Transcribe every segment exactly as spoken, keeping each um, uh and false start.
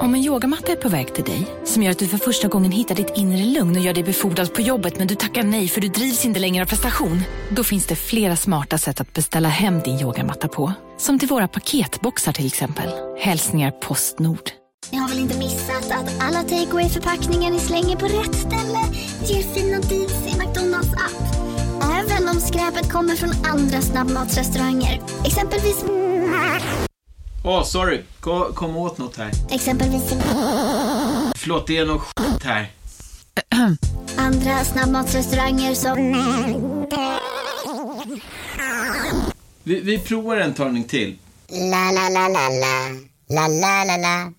Om en yogamatta är på väg till dig, som gör att du för första gången hittar ditt inre lugn och gör dig befordrad på jobbet men du tackar nej för du drivs inte längre av prestation. Då finns det flera smarta sätt att beställa hem din yogamatta på. Som till våra paketboxar till exempel. Hälsningar Postnord. Ni har väl inte missat att alla takeaway förpackningar ni slänger på rätt ställe ger fina deals i McDonalds app. Även om skräpet kommer från andra snabbmatsrestauranger. Exempelvis... Åh, oh, sorry. Kom, kom åt något här. Exempelvis... Förlåt, det är något skit här. Andra snabbmatsrestauranger som... Vi, vi provar en talning till. La, la, la, la, la. La, la, la, la.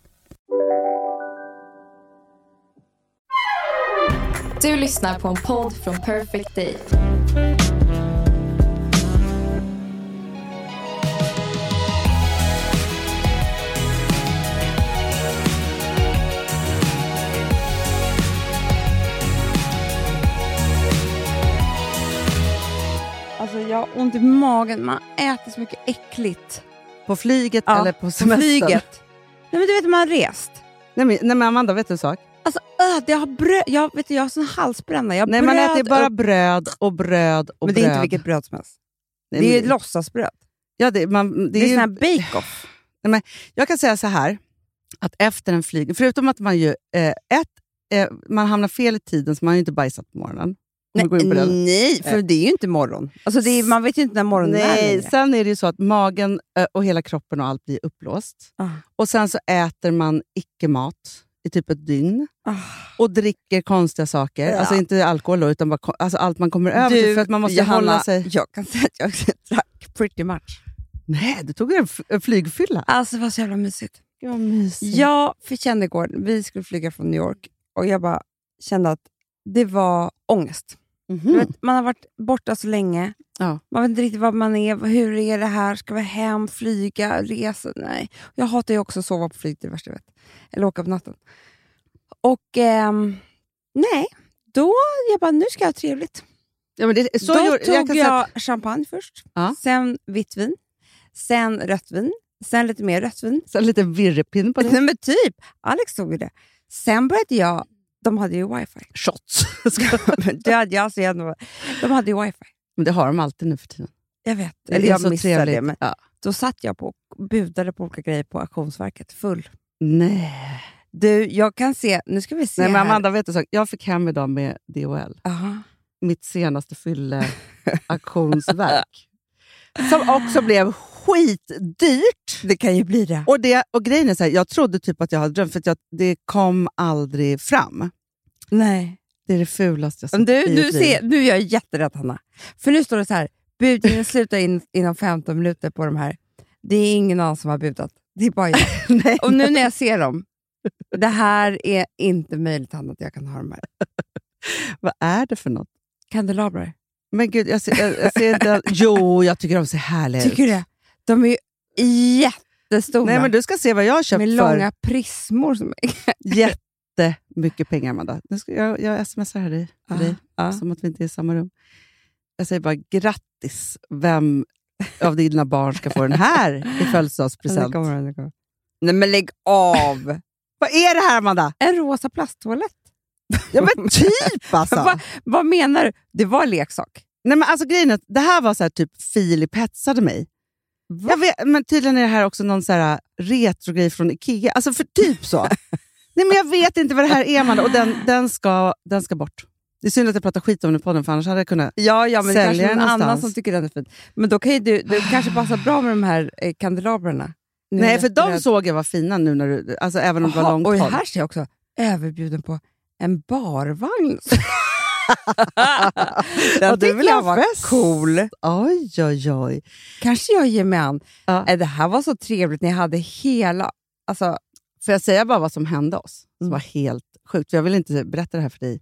Du lyssnar på en podd från Perfect Day. Alltså jag har ont i magen. Man äter så mycket äckligt. På flyget ja, eller på semestern? På flyget. Nej men du vet, man har rest. Nej men, nej, men Amanda, vet du en sak? Alltså öh, jag har bröd. Jag vet du, jag har sån halsbränna. Jag nej bröd man äter bara och... bröd och bröd och men bröd. Men det är inte vilket bröd som helst. Nej, det är men... låtsasbröd. Ja, det, man, det, det är ju... sån här bake-off. Nej, men jag kan säga så här. Att efter en flyg... Förutom att man ju... Eh, ett, eh, man hamnar fel i tiden så man har ju inte bajsat på morgonen. Nej, nej, för det är ju inte morgon. Alltså det är, man vet ju inte när morgonen nej, är. Sen är det ju så att magen och hela kroppen och allt blir upplåst. Ah. Och sen så äter man icke-mat i typ ett dygn. Ah. Och dricker konstiga saker. Ja. Alltså inte alkohol då, utan bara, alltså allt man kommer över du, för att man måste Johanna, hålla sig. Jag kan säga att jag drack pretty much. Nej, du tog en flygfylla. Alltså vad så jävla mysigt. Det var mysigt. Jag förkände igår, vi skulle flyga från New York. Och jag bara kände att det var ångest. Mm-hmm. Vet, man har varit borta så länge ja. Man vet inte riktigt vad man är. Hur är det här? Ska vi hem, flyga, resa? Nej. Jag hatar ju också att sova på flyg till det värsta jag vet. Eller åka på natten. Och ehm, nej. Då, jag bara, nu ska jag ha trevligt ja, men det, så Då jag, tog jag, kan jag att... champagne först ja. Sen vitt vin. Sen rött vin. Sen lite mer rött vin. Sen lite virrepinn på det. Nej men typ, Alex tog ju det. Sen började jag. De hade ju wifi. Shots. det hade jag så alltså, de hade ju wifi. Men det har de alltid nu för tiden. Jag vet. Eller det är jag så missade trevligt. Det. Men ja. Då satt jag på och budade på olika grejer på Auktionsverket full. Nej. Du, jag kan se. Nu ska vi se. Nej, men Amanda, vet du så. Jag fick hem idag med D H L. Aha. Mitt senaste fylle Auktionsverk. Som också blev skitdyrt. Det kan ju bli det. Och, det, och grejen är så här, jag trodde typ att jag hade drömt för att jag, det kom aldrig fram. Nej. Det är det fulaste jag sett. Du, nu, ser, nu är jag jätterädd Hanna. För nu står det så här, budningen slutar in, inom femton minuter på de här. Det är ingen annan som har budat. Det är bara jag. Nej. Och nu när jag ser dem, det här är inte möjligt Hanna att jag kan ha dem här. Vad är det för något? Kandelabrar. Men gud, jag ser, jag, jag ser inte... Jo, jag tycker de ser härliga ut. Tycker du det? De är ju jättestora. Nej, men du ska se vad jag har köpt för. Med långa för. Prismor som är... Jättemycket pengar, Amanda. Nu ska jag, jag smsar här dig. Ah, dig ah. Som att vi inte är i samma rum. Jag säger bara, grattis. Vem av dina barn ska få den här i födelsedagspresent? Nej, men lägg av. Vad är det här, Amanda? En rosa plasttoalett. Ja men typ alltså. Va, vad menar du? Det var leksak. Nej men alltså grejen är att det här var så här typ Filip hetsade mig. Va? Jag vet, men tydligen är det här också någon så här retrogrej från Ikea. Alltså för typ så. Nej men jag vet inte vad det här är man. Och den, den, ska, den ska bort. Det är synd att jag pratar skit om den podden för annars hade jag kunnat ja, ja, men sälja den någonstans. Ja men kanske någon annan som tycker den är fin. Men då kan ju du, du kanske passar bra med de här eh, kandelabrarna. Nu nej för de såg jag var fina nu när du, alltså även om aha, det var långt och här ser jag också överbjuden på en barvagn. Den du vill ha fest. Cool. Oj, oj, oj. Kanske jag ger mig an. Ja. Det här var så trevligt. Ni hade hela... Alltså, för jag säger bara vad som hände oss. Mm. Det var helt sjukt. För jag vill inte berätta det här för dig.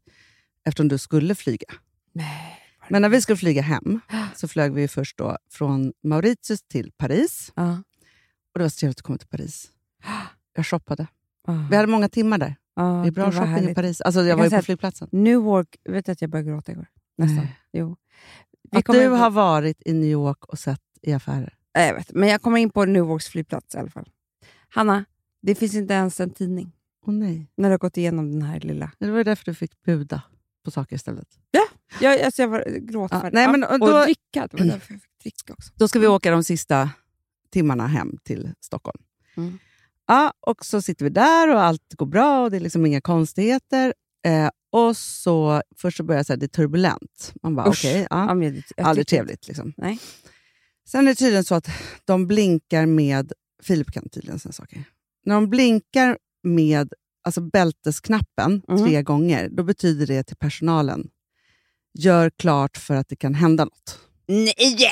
Eftersom du skulle flyga. Nej. Men när vi skulle flyga hem. Så flög vi först då från Mauritius till Paris. Uh. Och det var så trevligt att komma till Paris. Jag shoppade. Uh. Vi hade många timmar där. Ah, det är bra det shopping härligt. I Paris. Alltså jag, jag var ju på flygplatsen. New York, vet du att jag började gråta igår? Nästan. Jo. Att du på... har varit i New York och sett i affärer. Jag vet, men jag kommer in på New Yorks flygplats i alla fall. Hanna, Det finns inte ens en tidning. Åh, nej. När du har gått igenom den här lilla. Det var därför du fick buda på saker istället. Ja, jag, alltså jag var gråtfärdig. Ja, nej, men, och, då, och dricka, det var därför jag fick dricka också. Då ska vi åka de sista timmarna hem till Stockholm. Mm. Ja, och så sitter vi där och allt går bra och det är liksom inga konstigheter. Eh, och så först så börjar jag säga det är turbulent. Man bara okej, okay, ja, ja det, aldrig trevligt liksom. Nej. Sen är det tydligen så att de blinkar med, Filip kan tydligen sådana saker. När de blinkar med alltså bältesknappen mm. tre gånger, då betyder det till personalen: gör klart för att det kan hända något. Nej!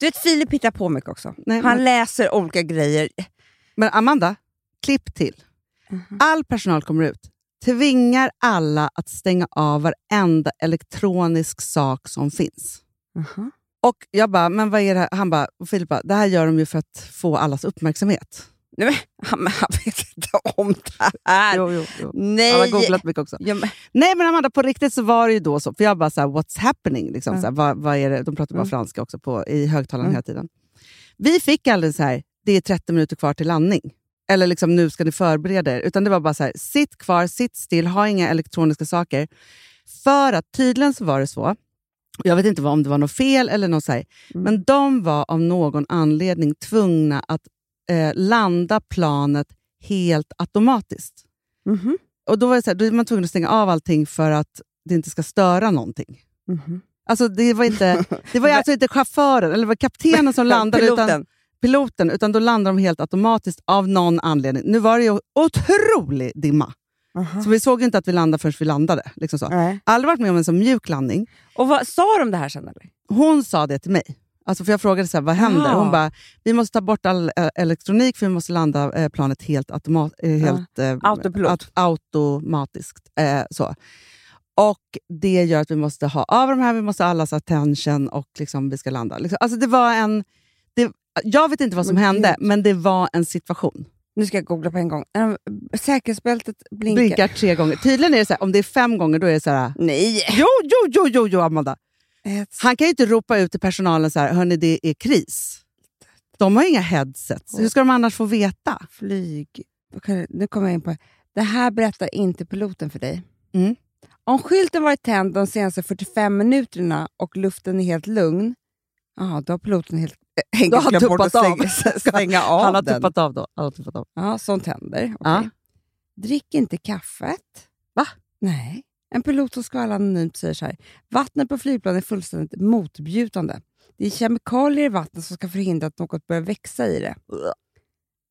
Du vet, Filip hittar på mycket också. Nej, Han men... läser olika grejer. Men Amanda, klipp till. Mm-hmm. All personal kommer ut. Tvingar alla att stänga av varenda elektronisk sak som finns. Mm-hmm. Och jag bara, men vad är det här? Han bara, och Filip bara, det här gör de ju för att få allas uppmärksamhet. Nej, han, han vet inte om det här. Jo, jo, jo. Nej. Han har googlat mycket också. Ja, men... Nej, men Amanda, på riktigt så var det ju då så. För jag bara så här, what's happening? Liksom, mm. så här, vad, vad är det? De pratar bara mm. franska också på, i högtalaren mm. hela tiden. Vi fick alldeles så här, det är trettio minuter kvar till landning. Eller liksom, nu ska ni förbereda er. Utan det var bara så här, sitt kvar, sitt still, ha inga elektroniska saker. För att tydligen så var det så. Jag vet inte vad, om det var något fel eller något så här. Mm. Men de var av någon anledning tvungna att Eh, landa planet helt automatiskt. Mm-hmm. Och då var det så här, då är man tvungen att stänga av allting för att det inte ska störa någonting. Mm-hmm. Alltså det var inte det var alltså inte chauffören eller var kaptenen som landade piloten. utan piloten utan då landade de helt automatiskt av någon anledning. Nu var det ju otrolig dimma. Uh-huh. Så vi såg inte att vi landade förrän vi landade. Liksom så. Uh-huh. Aldrig varit med om en sån mjuk landning. Och vad sa de det här sen eller? Hon sa det till mig. Alltså för jag frågade så här, vad händer? Ja. Hon bara, vi måste ta bort all elektronik för vi måste landa planet helt, automa- helt ja. eh, Autopilot. automatiskt. Eh, så. Och det gör att vi måste ha av de här, vi måste ha allas attention och liksom vi ska landa. Liksom, alltså det var en, det, jag vet inte vad som men hände, gud. men det var en situation. Nu ska jag googla på en gång. Säkerhetsbältet blinkar. blinkar tre gånger. Tydligen är det så här, om det är fem gånger då är det så här. Nej! Jo, jo, jo, jo, jo Amanda. Han kan ju inte ropa ut till personalen så här, hörni det är kris. De har inga headsets. Hur ska de annars få veta? Flyg. Okej, nu kommer jag in på det här berättar inte piloten för dig. Mm. Om skylten varit tänd de senaste fyrtiofem minuterna och luften är helt lugn. Ja, då har piloten helt äh, då har tuppat av. Stänga av. Han har tuppat av då. Han har tuppat av. Ja, sånt händer. Okay. Ja. Drick inte kaffet. Va? Nej. En pilot som skvall anonymt säger så här. Vattnet på flygplanen är fullständigt motbjudande. Det är kemikalier i vattnet som ska förhindra att något börjar växa i det.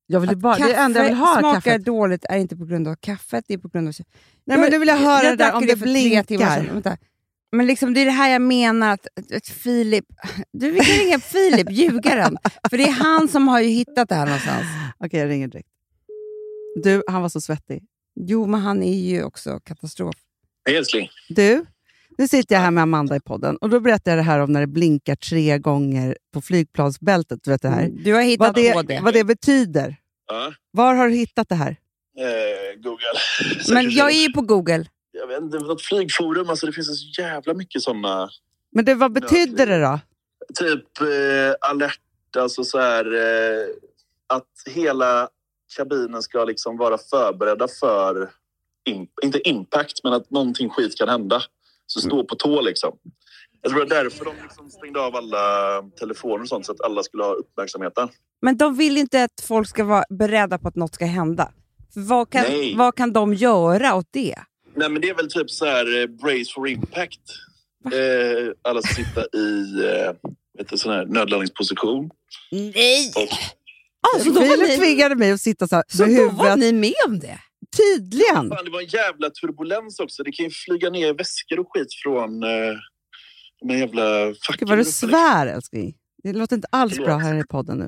Jag vill bara, det enda jag vill ha smakar kaffet. Dåligt är inte på grund av kaffet. Det är på grund av... Nej jag, men du vill jag höra jag det där om det, det blinkar. Men liksom det är det här jag menar att, att Filip... Du vill inte ringa Filip, ljugaren. För det är han som har ju hittat det här någonstans. Okej, okay, jag ringer direkt. Du, han var så svettig. Jo, men han är ju också katastrof. Älskling. Du, nu sitter jag här med Amanda i podden och då berättar jag det här om när det blinkar tre gånger på flygplansbältet, du vet det här. Mm, du har hittat vad det, på det. Vad det betyder. Ja. Var har du hittat det här? Eh, Google. Men jag är ju på Google. Jag vet inte, något flygforum, alltså det finns så jävla mycket sådana. Men det, vad betyder ja, det då? Typ eh, alert, alltså så här eh, att hela kabinen ska liksom vara förberedda för In, inte impact, men att någonting skit kan hända. Så stå på tå liksom. Jag tror det är därför de liksom stängde av alla telefoner och sånt så att alla skulle ha uppmärksamheten. Men de vill inte att folk ska vara beredda på att något ska hända. Vad kan, vad kan de göra åt det? Nej, men det är väl typ så här brace for impact. Eh, alla ska sitta i eh, vet du, sån här nödlandningsposition. Nej! Och... Alltså, då var ni... tvingade mig att sitta så här. Så då var ni med om det? Tydligen. Fan, det var en jävla turbulens också. Det kan ju flyga ner väskor och skit från eh, de jävla facken. Vad du svär, älskling. Det låter inte alls bra här i podden nu.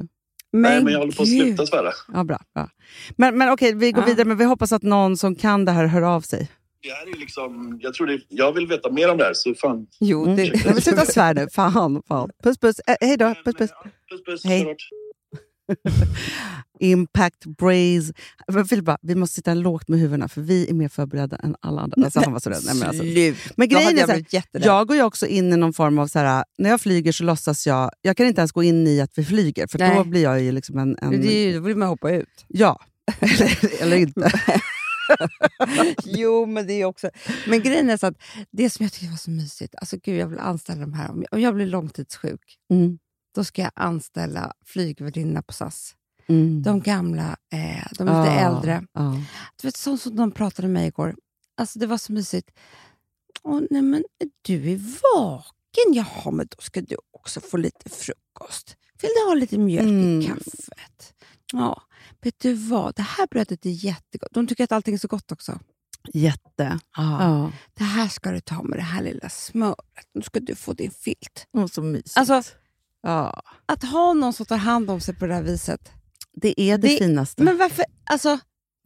Men nej, men jag håller på att sluta svära. Ja, bra. bra. Men, men okej, vi går ja. vidare. Men vi hoppas att någon som kan det här hör av sig. Det här är ju liksom, jag tror det, jag vill veta mer om det här, så fan. Jo, det, mm. jag vill sluta svär nu. Fan, fan. Puss, puss. Eh, hej då. Puss, puss. Puss, puss. Hej. Impact, brace. Men Filip bara, vi måste sitta lågt med huvudena för vi är mer förberedda än alla andra. Alltså, han var så rädd. Nej, men, alltså. men grejen är så här, jag går ju också in i någon form av så här, när jag flyger så låtsas jag jag kan inte ens gå in i att vi flyger för Nej. Då blir jag ju liksom en, en... Det är ju, då vill man hoppa ut. Ja, eller, eller inte. Jo, men det är också. Men grejen är så att det som jag tycker var så mysigt, alltså gud, jag vill anställa de här. Om jag blir långtidssjuk, mm. då ska jag anställa flygvärdinna på S A S. Mm. De gamla, eh, de är lite ah, äldre. Ah. Du vet, sånt som de pratade med mig igår. Alltså det var så mysigt. Åh nej, men du är vaken. Jaha, men då ska du också få lite frukost. Vill du ha lite mjölk mm. i kaffet? Ja, vet du vad? Det här brödet är jättegott. De tycker att allting är så gott också. Jätte. Ja. ja. Det här ska du ta med det här lilla smöret. Nu ska du få din filt. Åh, så mysigt. Alltså, ja. Att ha någon som tar hand om sig på det här viset. Det är det, det finaste. Men varför, alltså,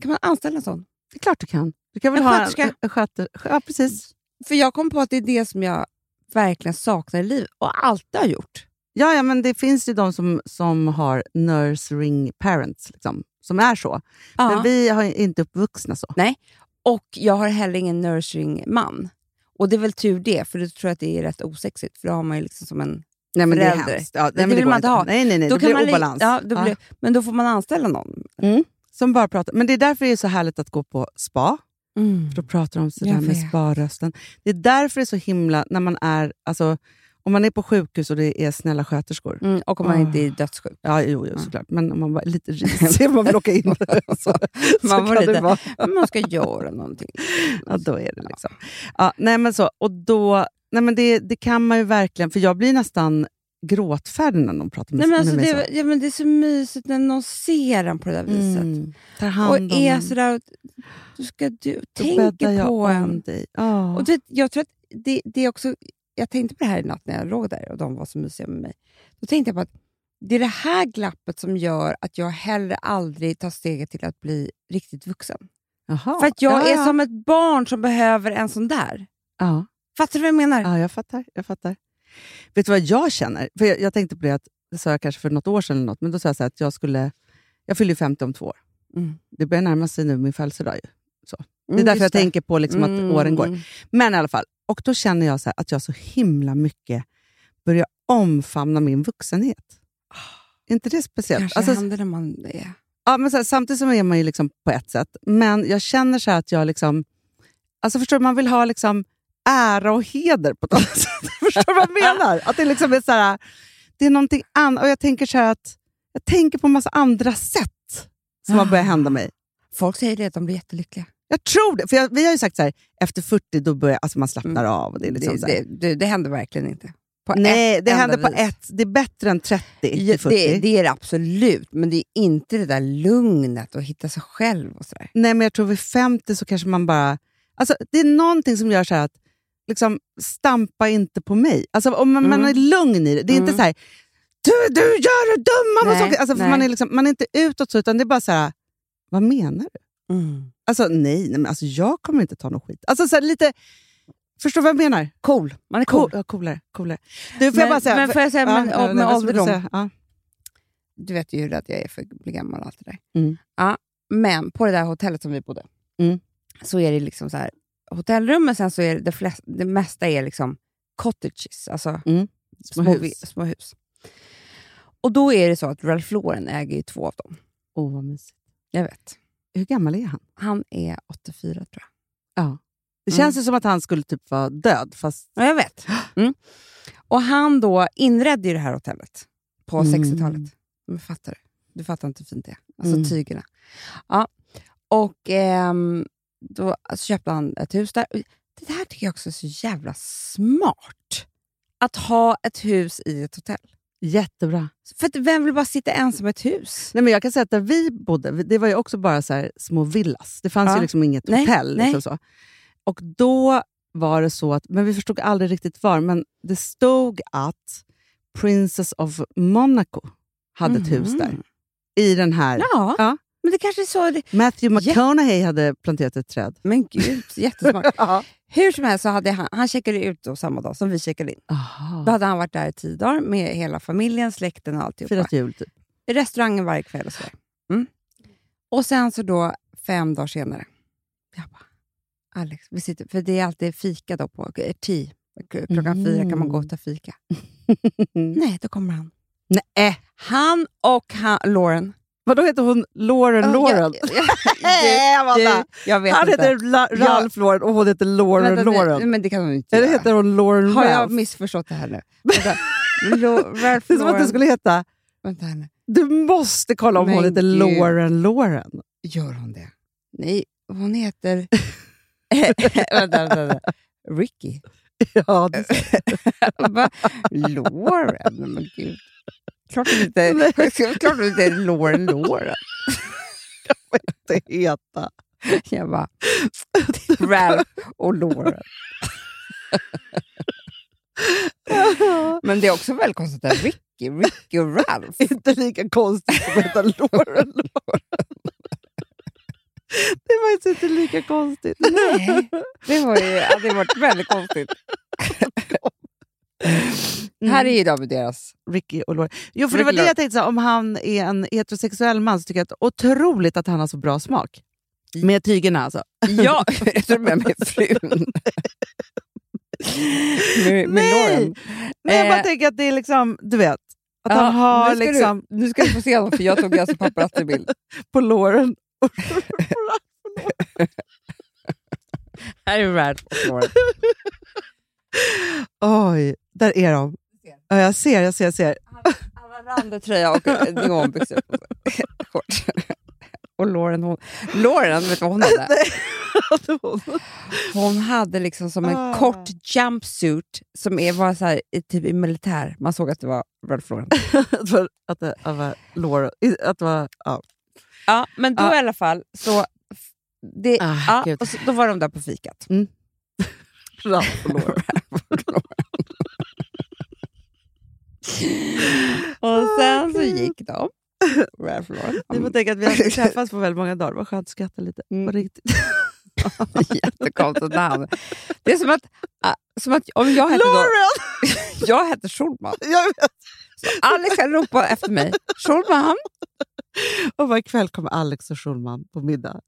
kan man anställa en sån? Det är klart du kan. Du kan väl en ha sköterska. En sköterska. Ja, precis. För jag kom på att det är det som jag verkligen saknar i liv och alltid har gjort. Ja, ja, men det finns ju de som, som har nursing parents, liksom, som är så. Ja. Men vi har inte uppvuxna så. Nej, och jag har heller ingen nursing man. Och det är väl tur det, för du tror att det är rätt osexigt. För då har man ju liksom som en... Nej, men förälder. Det är hemskt. Ja, nej, men det vill man inte ha. Nej, nej, nej. Då det blir man obalans. Ja, då ja. Blir, men då får man anställa någon. Mm. Som bara pratar. Men det är därför det är så härligt att gå på spa. Mm. För då pratar de sådär med sparrösten. Det är därför det är så himla, när man är, alltså, om man är på sjukhus och det är snälla sköterskor. Mm, och om man oh. inte är dödssjuk. Ja, jo, jo, såklart. Men om man var lite risig, man vill åka in. så, man, så lite, vara. man ska göra någonting. Ja, då är det liksom. Ja. Ja, nej, men så. Och då, nej, men det, det kan man ju verkligen. För jag blir nästan gråtfärdig när de pratar med, nej, men alltså med det, mig så. Ja, men det är så mysigt när någon ser den på det där viset. Mm, tar hand om. Och är sådär, du ska du tänka på en. Oh. Och det, jag tror att det, det är också... Jag tänkte på det här i natt när jag låg där och de var så mysiga med mig. Då tänkte jag på att det är det här glappet som gör att jag heller aldrig tar steget till att bli riktigt vuxen. Aha, för att jag ja, är ja. som ett barn som behöver en sån där. Ja. Fattar du vad jag menar? Ja, jag fattar. Jag fattar. Vet du vad jag känner? För jag, jag tänkte på det, att det sa jag kanske för något år sedan eller något. Men då sa jag så här att jag skulle... Jag fyller ju femtio om två år. Mm. Det börjar närma sig nu min födelsedag ju. Så. Det är mm, därför jag det. tänker på liksom att mm. åren går. Men i alla fall. Och då känner jag så här att jag så himla mycket börjar omfamna min vuxenhet. Oh, inte det speciellt? Kanske alltså, händer när man är... Ja, men så här, samtidigt som är man ju liksom på ett sätt. Men jag känner så här att jag liksom... Alltså förstår du, man vill ha liksom ära och heder på ett annat sätt. Förstår vad jag menar? Att det liksom är så här... Det är någonting annat. Och jag tänker så här att... Jag tänker på en massa andra sätt som har börjat hända mig. Folk säger det, att de blir jättelyckliga. Jag tror det, för jag, vi har ju sagt så här, efter fyrtio då börjar, alltså man slappnar mm. av. Och det, är liksom det, så här. Det, det, det händer verkligen inte. På Nej, det händer på vis. ett, det är bättre än trettio ja, till fyrtio. Det, det är det absolut, men det är inte det där lugnet att hitta sig själv och sådär. Nej, men jag tror vid femtio så kanske man bara, alltså det är någonting som gör så här att, liksom, stampa inte på mig. Alltså om man, mm. man är lugn i det, det är mm. inte så här, du, du gör det dumma nej, saker. Alltså för man är liksom, man är inte utåt så, utan det är bara så här, vad menar du? Mm. Alltså nej, nej men alltså jag kommer inte ta någon skit. Alltså så här, lite, förstår vad jag menar? Cool, man är cool. cool. Ja, coolare, coolare. Du, får men, jag bara säga, men för, får jag säga, ja, men, ja, med ålderdom. Ja. Du vet ju att jag är för gammal och allt det där. Mm. Ja, men på det där hotellet som vi bodde, mm. så är det liksom så här, hotellrum, men sen så är det, det, flest, det mesta är liksom cottages, alltså mm. små, små, hus. små hus. Och då är det så att Ralph Lauren äger ju två av dem. Åh, vad mysigt. Jag vet. Hur gammal är han? Han är åttiofyra tror jag. Ja. Det känns mm. ju som att han skulle typ vara död. Fast... Ja, jag vet. Mm. Och han då inredde ju det här hotellet på mm. sextiotalet. Men fattar du? Du fattar inte hur fint det är. Alltså mm. tygerna. Ja. Och ehm, då alltså, köpte han ett hus där. Det här tycker jag också är så jävla smart. Att ha ett hus i ett hotell. Jättebra. För att vem vill bara sitta ensam i ett hus? Nej, men jag kan säga att där vi bodde, det var ju också bara så här små villas. Det fanns ja. ju liksom inget nej, hotell. Nej. Liksom så. Och då var det så att, men vi förstod aldrig riktigt var, men det stod att Princess of Monaco hade mm. ett hus där. I den här... Ja, ja. Men det kanske så... Det... Matthew McConaughey Jä... hade planterat ett träd. Men gud, jättesmart. ja. Hur som helst så hade han, han checkade ut då samma dag som vi checkade in. Aha. Då hade han varit där i tio dagar med hela familjen, släkten och alltihopa. Firat jul typ. I restaurangen varje kväll och sådär. Mm. Och sen så då fem dagar senare. Jag bara, Alex, vi sitter, för det är alltid fika då på tio. Klockan mm. fyra kan man gå och ta fika. Nej, då kommer han. Nej, han och han, Lauren. Vadå heter hon? Lauren Lauren? Ja, ja, ja. Du, du, jag vet han inte. Heter La- Ralph ja. Lauren och hon heter Lauren Vänta, Lauren. Men det kan hon inte. Eller heter hon Lauren Har Ralph? Jag missförstått det här nu? Vänta, Lo- det är som Lauren. Att det skulle heta... Vänta här nu. Du måste kolla om men hon heter Gud. Lauren Lauren. Gör hon det? Nej, hon heter... vänta, vänta, vänta. Ricky. Ja, det Lauren, men gud. Klart du inte, klart du inte är Lauren Lauren. Jag får inte heta. Jag bara, Ralph och Lauren. Men det är också väl konstigt att Ricky, Ricky och Ralph. Inte lika konstigt som att heta Lauren Lauren. Det var ju inte lika konstigt. Nej, det var ju, det har varit väldigt konstigt. Mm. Här är ju David deras Ricky och Lauren. Jo, för Ricky det var Lauren. Det jag tänkte, så om han är en heterosexuell man så tycker jag att otroligt att han har så bra smak. Med tygerna alltså. Ja, jag tror med min frun. med, med Nej, Lauren. Men jag eh. bara tänker att det är liksom, du vet. Att ja, han har nu liksom... Du, nu ska du få se honom, för jag tog alltså paparazzi-bild. På Lauren. Här är Ralph och Lauren. Oj, där är de. Ja, jag ser, jag ser, jag ser. Han har randetröja och neonbyxor. Och Lauren, hon... Lauren, vet du vad hon hade? Hon hade liksom som en ah. kort jumpsuit som är bara så här, typ i militär. Man såg att det var Ralph Lauren. Att det var Lauren. Att det var... Ja. Ja, men då ah. i alla fall så det, ah, ja, och så, då var de där på fikat. Mm. Ralph och Lauren. Och sen så gick de. Ralph och Lauren. Vi får tänka att vi har träffats på väldigt många dagar. Vad skönt att skratta lite. Mm. Riktigt. Jättekonstigt namn. Det är som att, som att om jag heter då, jag heter Schulman. Jag vet. Så Alex kan ropa efter mig. Schulman. Och varje kväll kommer Alex och Schulman på middag.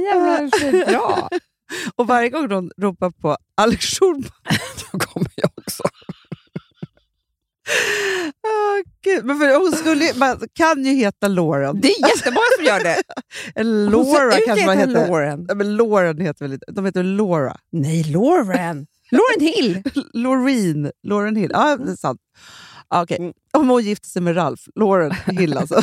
Jävlar, det är bra. Och varje gång de ropar på Alex Schulman då kommer jag också. Oh, Gud. Men för hon skulle, man kan ju heta Lauren. Det är jättemånga som gör det. Laura kanske man heter. Lauren. Men Lauren heter väl inte. De heter Laura. Nej, Lauren. Lauren Hill. Laureen. Lauren Hill. Ja, ah, det är sant. Ah, okej. Okay. Om hon gifte sig med Ralph. Lauren Hill alltså.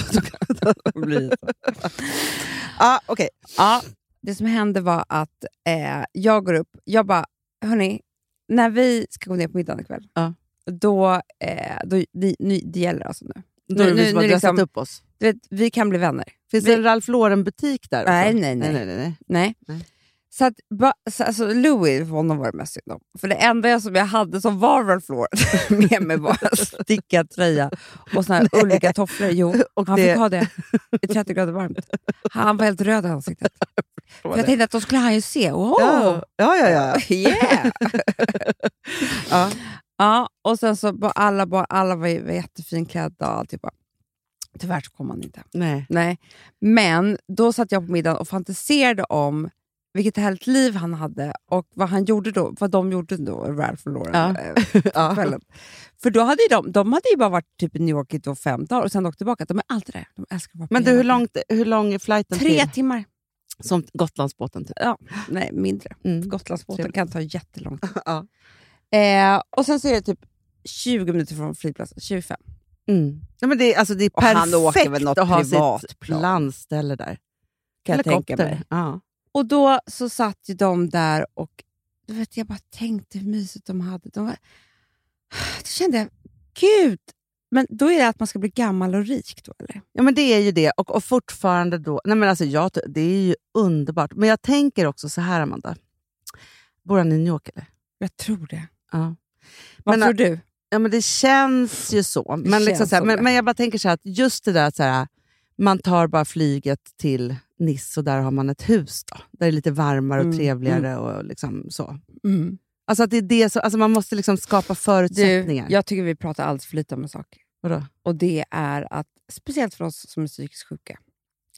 ah, okej. Okay. Ah, det som hände var att eh, jag går upp. Jag bara, hörni, när vi ska gå ner på middagen ikväll. Ja. Ah. Då, eh, då det, det gäller alltså nu. Då är det vi som har dressat upp oss. Du vet, vi kan bli vänner. Finns vi, det en Ralph Lauren-butik där också? Nej, nej, nej. nej, nej, nej. nej. nej. Så att, ba, så, alltså Louis var nog var det mest synd om. För det enda jag som jag hade som var Ralph Lauren med mig var en stickad tröja och såna här olika tofflor. Jo, och han det... fick ha det. Det är trettio grader varmt. Han var helt röd i ansiktet. För jag tänkte att då skulle han ju se. Oh. Ja, ja, ja. ja. Yeah! ja. Ja, och sen så bara alla, bara, alla var jättefin klädda och allt typ. Tyvärr så kom man inte. Nej. Nej. Men då satt jag på middagen och fantiserade om vilket härligt liv han hade och vad han gjorde då, vad de gjorde då, Ralph och Lauren. Ja. Äh, För då hade de, de hade ju bara varit typ i New York i då fem dagar och sen åkt tillbaka. De är alltid där. De älskar bara. Men du, hur långt, hur lång är flighten? Tre till? timmar. Som Gotlandsbåten typ. Ja, nej, mindre. Mm. Gotlandsbåten kan ta jättelångt. Ja. Eh, och sen så är det typ tjugo minuter från flygplatsen, tjugofem. Mm. Ja, men det är, alltså, det är och perfekt han åker väl något att ha sitt landställe där. Kan jag tänka mig. Ja. Och då så satt ju de där och du vet, jag bara tänkte hur mysigt de hade. De var... Då kände jag, gud, men då är det att man ska bli gammal och rik då, eller? Ja, men det är ju det. Och, och fortfarande då, nej men alltså jag, det är ju underbart. Men jag tänker också så här, Amanda. Bor han i New York eller? Jag tror det. Ja. Vad men, tror du? Ja, men det känns ju så. Men, liksom så här, men, men jag bara tänker så här att just det där att så här, man tar bara flyget till Nice och där har man ett hus då. Där det är lite varmare och mm. trevligare mm. och liksom så. Mm. Alltså att det är det så, alltså man måste liksom skapa förutsättningar. Du, jag tycker vi pratar alls för lite om en sak. Vadå? Och det är att, speciellt för oss som är psykiskt sjuka.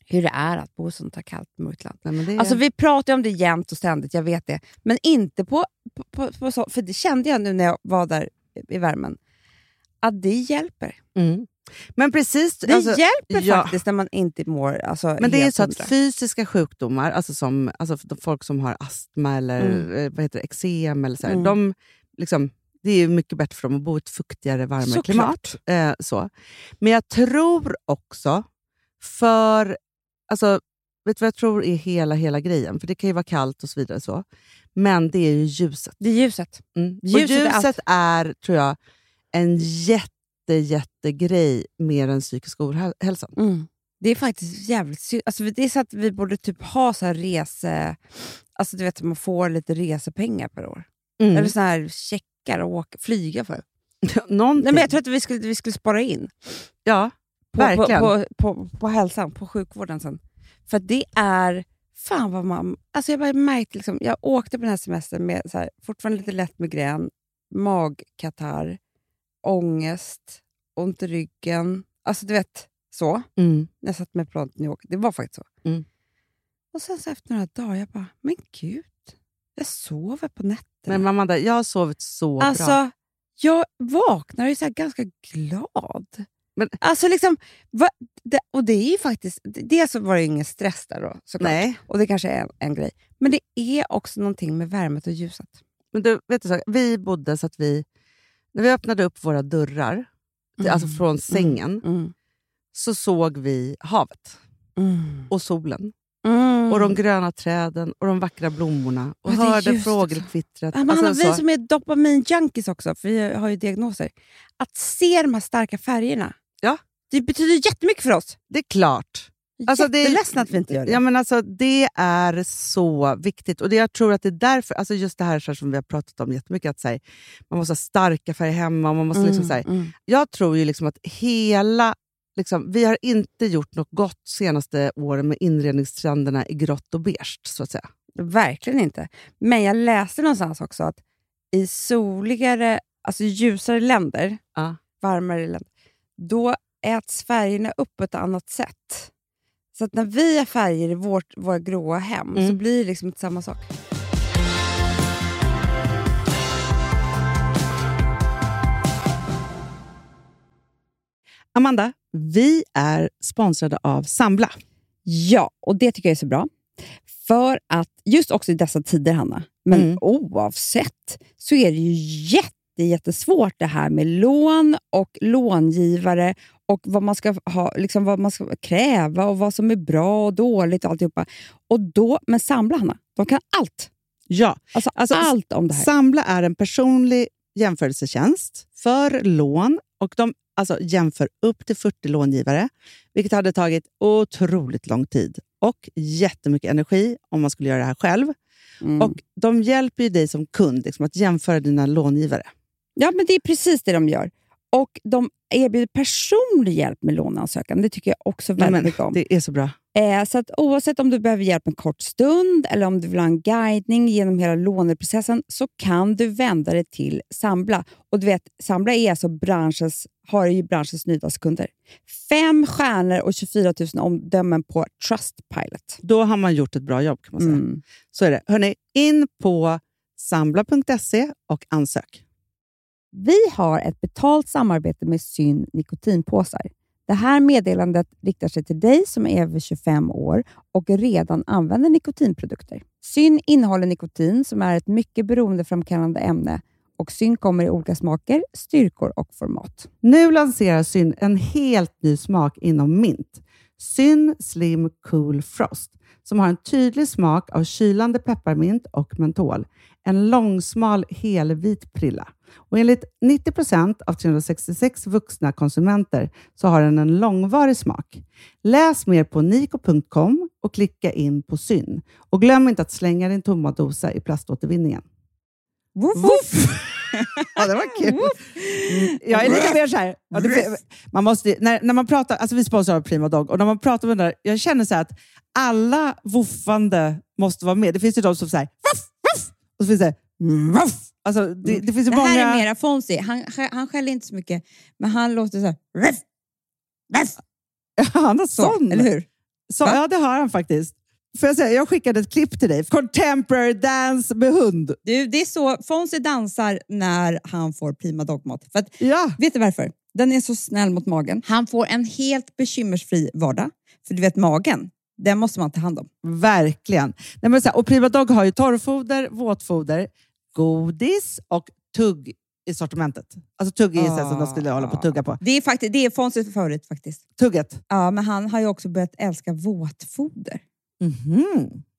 Hur det är att bo i sånt här kallt mörkland. Är... Alltså vi pratar ju om det jämt och ständigt, jag vet det. Men inte på, på, på, på så, för det kände jag nu när jag var där i värmen. att det hjälper. Mm. Men precis, det alltså, hjälper ja. faktiskt när man inte mår alltså, men det är så att fysiska sjukdomar alltså, som, alltså folk som har astma eller mm. vad heter det, eksem eller så här, mm. de, liksom, det är ju mycket bättre för dem att bo i ett fuktigare, varmare så klimat eh, så. Men jag tror också för alltså, vet du vad jag tror är hela, hela grejen, för det kan ju vara kallt och så vidare så. Men det är ju ljuset. Det är ljuset, mm. ljuset, och ljuset är, är tror jag en jätte Det är jättegrej med den psykiska ohälsan. Mm. Det är faktiskt jävligt sy- alltså, det är så att vi borde typ ha så här rese... Alltså du vet, man får lite resepengar per år. Mm. Eller så här checkar och åka, flyga för. Någonting. Nej, men jag tror att vi skulle, vi skulle spara in. Ja, på, verkligen. På, på, på, på hälsan, på sjukvården sen. För det är... Fan vad man... Alltså jag bara märkte liksom... Jag åkte på den här semestern med så här, fortfarande lite lätt migrän, magkatarr, ångest, ont i ryggen. Alltså du vet, så. Mm. När jag satt med planet i New York. Det var faktiskt så. Mm. Och sen så efter några dagar, jag bara, men gud. Jag sover på nätterna. Men mamma, jag har sovit så alltså, bra. Alltså, jag vaknar ju så här ganska glad. Men, alltså liksom, va, det, och det är ju faktiskt, dels så var det ju ingen stress där då, såklart. Nej. Och det kanske är en, en grej. Men det är också någonting med värmet och ljuset. Men du, vet du så, vi bodde så att vi när vi öppnade upp våra dörrar, mm. alltså från sängen, mm. Mm. så såg vi havet. Mm. Och solen. Mm. Och de gröna träden och de vackra blommorna. Och ja, hörde fågelkvittret. Ja, alltså, vi så. Som är dopamin-junkies också, för vi har ju diagnoser. Att se de här starka färgerna, ja. Det betyder jättemycket för oss. Det är klart. Alltså, det är ledsen att vi inte gör det. Ja, men alltså, det är så viktigt. Och det, jag tror att det är därför, alltså just det här, så här som vi har pratat om jättemycket, att så här, man måste ha starka färger hemma och man måste mm, liksom, så här, mm. Jag tror ju liksom att hela liksom, vi har inte gjort något gott senaste åren med inredningstrenderna i grått och beige, så att säga. Verkligen inte. Men jag läste någonstans också att i soligare, alltså ljusare länder, ah. varmare länder, då äts färgerna upp på ett annat sätt. Så att när vi har färger i vårt, våra gråa hem mm. så blir det liksom inte samma sak. Amanda, vi är sponsrade av Sambla. Ja, och det tycker jag är så bra. För att just också i dessa tider, Hanna, men mm. oavsett så är det ju jätte Det är jättesvårt det här med lån och långivare och vad man ska ha, liksom vad man ska kräva och vad som är bra och dåligt och alltihopa. Och då, men Sambla, Hanna, de kan allt. Ja. Alltså, alltså allt om det här. Sambla är en personlig jämförelsetjänst för lån och de alltså, jämför upp till fyrtio långivare, vilket hade tagit otroligt lång tid och jättemycket energi om man skulle göra det här själv. Mm. Och de hjälper ju dig som kund liksom, att jämföra dina långivare. Ja, men det är precis det de gör. Och de erbjuder personlig hjälp med låneansökan. Det tycker jag också väldigt ja, men, mycket om. Det är så bra. Eh, så att oavsett om du behöver hjälp en kort stund eller om du vill ha en guidning genom hela låneprocessen så kan du vända dig till Sambla. Och du vet, Sambla är alltså branschens, har ju branschens nyaste kunder. Fem stjärnor och tjugofyra tusen omdömen på Trustpilot. Då har man gjort ett bra jobb kan man säga. Mm. Så är det. Hörrni, in på sambla punkt se och ansök. Vi har ett betalt samarbete med Syn nikotinpåsar. Det här meddelandet riktar sig till dig som är över tjugofem år och redan använder nikotinprodukter. Syn innehåller nikotin som är ett mycket beroendeframkallande ämne och Syn kommer i olika smaker, styrkor och format. Nu lanserar Syn en helt ny smak inom mint. Syn Slim Cool Frost som har en tydlig smak av kylande pepparmint och mentol. En långsmal helvit prilla. Och enligt nittio procent av trehundrasextiosex vuxna konsumenter så har den en långvarig smak. Läs mer på niko punkt com och klicka in på Syn. Och glöm inte att slänga din tomma dosa i plaståtervinningen. Woof, woof. Ja, det var kul. Jag är lite mer så här. Man måste, när, när man pratar, alltså vi sponsrar Prima Dogg och när man pratar med den där, jag känner så här att alla woofande måste vara med. Det finns ju de som säger woof, woof. Och så finns det woof. Alltså, det, det finns ju det många... här är mera Fonzie. Han, han skäller inte så mycket. Men han låter så här... Ruff, ruff. Han har sån. Eller hur? Så, ja, det har han faktiskt. Får jag säga, jag skickade ett klipp till dig. Contemporary dance med hund. Du, det är så, Fonzie dansar när han får Prima Dogg-mat. För att, ja. Vet du varför? Den är så snäll mot magen. Han får en helt bekymmersfri vardag. För du vet, magen, den måste man ta hand om. Verkligen. Nej, men så här, och Prima Dogg har ju torrfoder, våtfoder, godis och tugg i sortimentet. Alltså tugg i ah, som de skulle hålla på att tugga på. Det är faktiskt, det är Fonzies favorit faktiskt. Tugget? Ja, men han har ju också börjat älska våtfoder. Mm-hmm.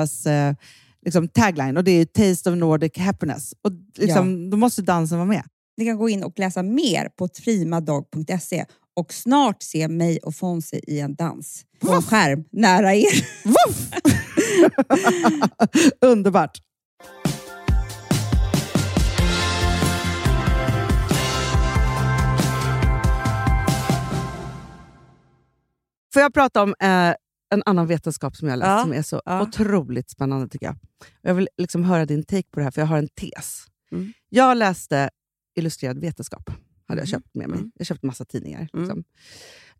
Deras eh, liksom tagline, och det är Taste of Nordic Happiness, och liksom, ja. Då måste dansen vara med. Ni kan gå in och läsa mer på prima dogg punkt se och snart se mig och Fonzie i en dans på en skärm nära er. Underbart. Får jag prata om eh, en annan vetenskap som jag läst ja. som är så ja. otroligt spännande tycker jag. Jag vill liksom höra din take på det här, för jag har en tes. Mm. Jag läste Illustrerad Vetenskap. Hade jag mm. köpt med mig. Mm. Jag köpte massa tidningar. Mm. Liksom.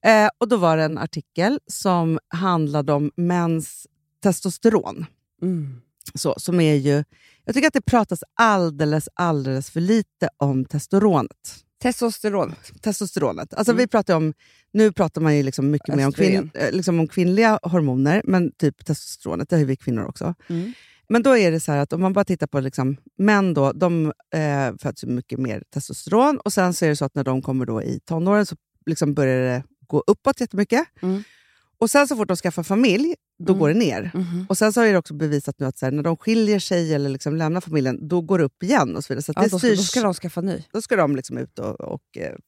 Eh, och då var det en artikel som handlade om mäns testosteron. Mm. Så, som är ju... Jag tycker att det pratas alldeles, alldeles för lite om testosteronet. Testosteronet. Testosteronet. Alltså mm. vi pratar om, nu pratar man ju liksom mycket mer om, kvin, liksom om kvinnliga hormoner, men typ testosteronet, det har vi kvinnor också. Mm. Men då är det så här att om man bara tittar på liksom, män då, de eh, föds mycket mer testosteron, och sen så är det så att när de kommer då i tonåren så liksom börjar det gå uppåt jättemycket. Mm. Och sen så fort de skaffar familj, då mm. går det ner. Mm. Och sen så har det också bevisat nu att så här, när de skiljer sig eller liksom lämnar familjen, då går det upp igen och så vidare. Så ja, det då, styrs, då ska de skaffa ny. Då ska de liksom ut och, och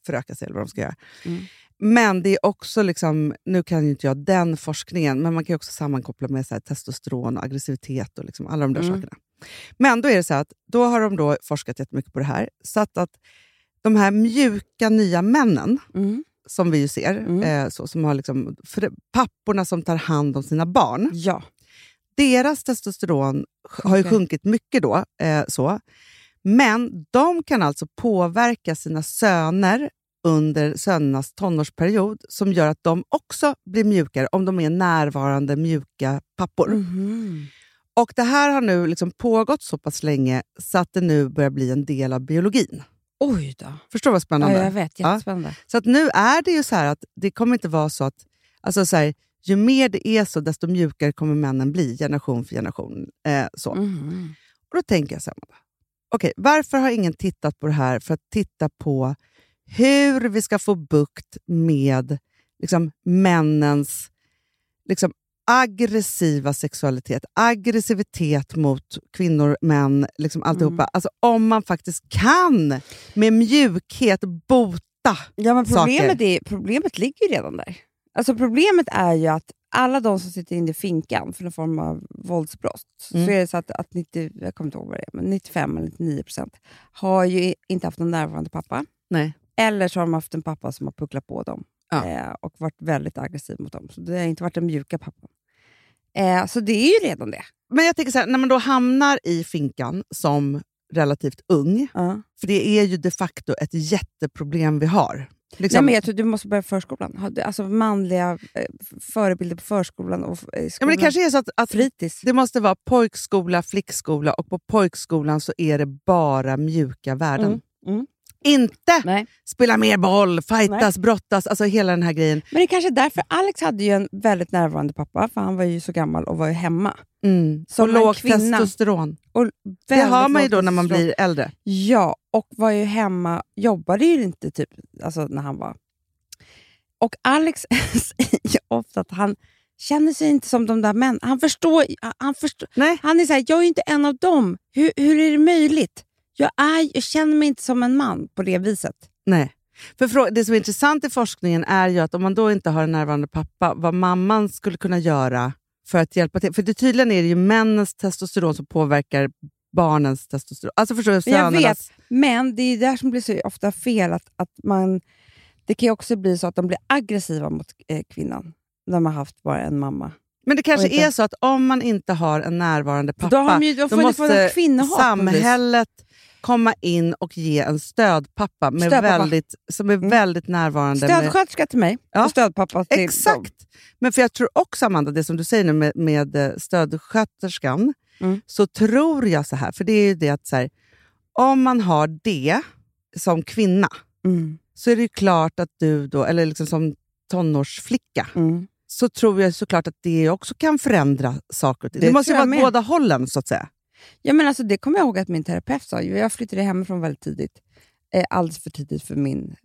föröka sig eller vad de ska göra. Mm. Men det är också liksom, nu kan ju inte jag den forskningen, men man kan ju också sammankoppla med så här, testosteron och aggressivitet och liksom alla de där mm. sakerna. Men då är det så här att, då har de då forskat jättemycket på det här. Så att, att de här mjuka nya männen... Mm. som vi ju ser, mm. eh, så, som har liksom, för papporna som tar hand om sina barn. Ja. Deras testosteron okay. har ju sjunkit mycket då. Eh, så. Men de kan alltså påverka sina söner under sönernas tonårsperiod, som gör att de också blir mjukare om de är närvarande mjuka pappor. Mm-hmm. Och det här har nu liksom pågått så pass länge så att det nu börjar bli en del av biologin. Oj då. Förstår vad spännande. Ja, jag vet, jättespännande. Ja. Så att nu är det ju så här att det kommer inte vara så att, alltså så här, ju mer det är så, desto mjukare kommer männen bli generation för generation. Eh, så. Mm. Och då tänker jag så här, okej, varför har ingen tittat på det här för att titta på hur vi ska få bukt med liksom männens liksom aggressiva sexualitet, aggressivitet mot kvinnor, män, liksom alltihopa. Mm. Alltså om man faktiskt kan med mjukhet bota ja, men problemet saker. Är, problemet ligger ju redan där. Alltså problemet är ju att alla de som sitter inne i finkan för någon form av våldsbrott, mm. så är det så att, att nittio, jag kommer inte ihåg vad det är, men nittiofem eller nittionio procent har ju inte haft någon närvarande pappa. Nej. Eller så har de haft en pappa som har pucklat på dem. Ja. Och varit väldigt aggressiv mot dem. Så det har inte varit den mjuka pappan. Eh, så det är ju redan det. Men jag tänker så här, när man då hamnar i finkan som relativt ung. Uh. För det är ju de facto ett jätteproblem vi har. Liksom. Nej, men jag tror du måste börja förskolan. Alltså manliga förebilder på förskolan och skolan. Ja, men det kanske är så att, att fritids. Det måste vara pojkskola, flickskola. Och på pojkskolan så är det bara mjuka värden. Mm, mm. Inte Nej. Spela mer boll, fightas, Nej. brottas, alltså hela den här grejen. Men det är kanske därför Alex hade ju en väldigt närvarande pappa, för han var ju så gammal och var ju hemma. Mm. Som och låg testosteron. Och det har man ju då när man blir äldre. Ja, och var ju hemma, jobbade ju inte typ, alltså när han var. Och Alex säger ofta att han känner sig inte som de där män. Han förstår, han förstår. Nej. Han är så här, jag är ju inte en av dem. Hur, hur är det möjligt? Jag, är, jag känner mig inte som en man på det viset. Nej. För det som är intressant i forskningen är ju att om man då inte har en närvarande pappa, vad mamman skulle kunna göra för att hjälpa till. För det tydligen är det ju männens testosteron som påverkar barnens testosteron. Alltså förstår du? Jag vet, men det är ju där som blir så ofta fel att, att man, det kan ju också bli så att de blir aggressiva mot eh, kvinnan när man har haft bara en mamma. Men det kanske inte är så att om man inte har en närvarande pappa, då, de ju, då, då måste samhället komma in och ge en stödpappa, med stödpappa. Väldigt, som är väldigt mm. närvarande. Stödsköterska med... till mig ja. Och stödpappa till exakt. Dem. Men för jag tror också, Amanda, det som du säger nu med, med stödsköterskan, mm. så tror jag så här, för det är ju det att så här, om man har det som kvinna, mm. så är det ju klart att du då, eller liksom som tonårsflicka, mm. så tror jag såklart att det också kan förändra saker. Det, det måste ju vara med. Båda hållen så att säga. Ja, men alltså det kommer jag ihåg att min terapeut sa. Jag flyttade hemifrån väldigt tidigt. Eh, alldeles för tidigt för min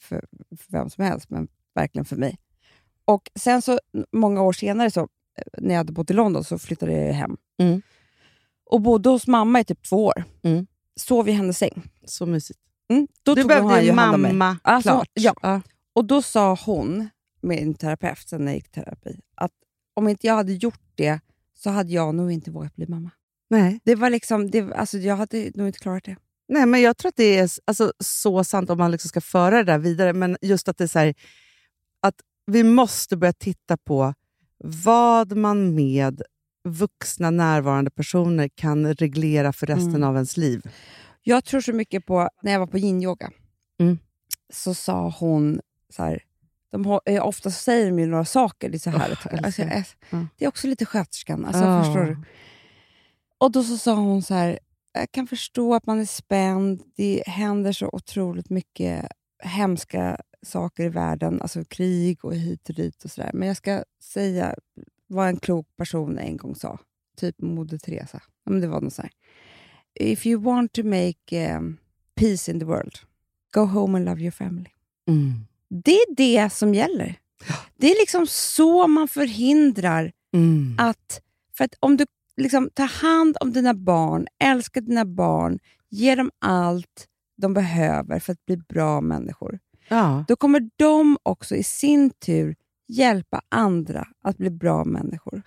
för, för vem som helst, men verkligen för mig. Och sen så många år senare så när jag hade bott i London så flyttade jag hem. Mm. Och bodde hos mamma i typ två år. Mm. Sov i hennes säng. Så mysigt. Mm. Då du tog behövde ju mamma, alltså, klart. Ja. Ja. Och då sa hon med en terapeut sen när jag gick terapi att om inte jag hade gjort det så hade jag nog inte vågat bli mamma. Nej. Det var liksom, det, alltså jag hade nog inte klarat det. Nej, men jag tror att det är alltså, så sant om man liksom ska föra det där vidare. Men just att det är så här, att vi måste börja titta på vad man med vuxna närvarande personer kan reglera för resten mm. av ens liv. Jag tror så mycket på, när jag var på yin-yoga mm. så sa hon så här, de har, eh, ofta säger de ju några saker, det är så här. Oh, alltså, jag, det är också lite sköterskan, alltså oh. förstår du? Och då så sa hon så här, jag kan förstå att man är spänd, det händer så otroligt mycket hemska saker i världen, alltså krig och hit och dit och sådär. Men jag ska säga vad en klok person en gång sa, typ Moder Teresa. Ja, men det var något så här. If you want to make um, peace in the world, go home and love your family. Mm. Det är det som gäller. Det är liksom så man förhindrar mm. att, för att om du liksom, ta hand om dina barn, älska dina barn, ge dem allt de behöver för att bli bra människor. Ja. Då kommer de också i sin tur hjälpa andra att bli bra människor.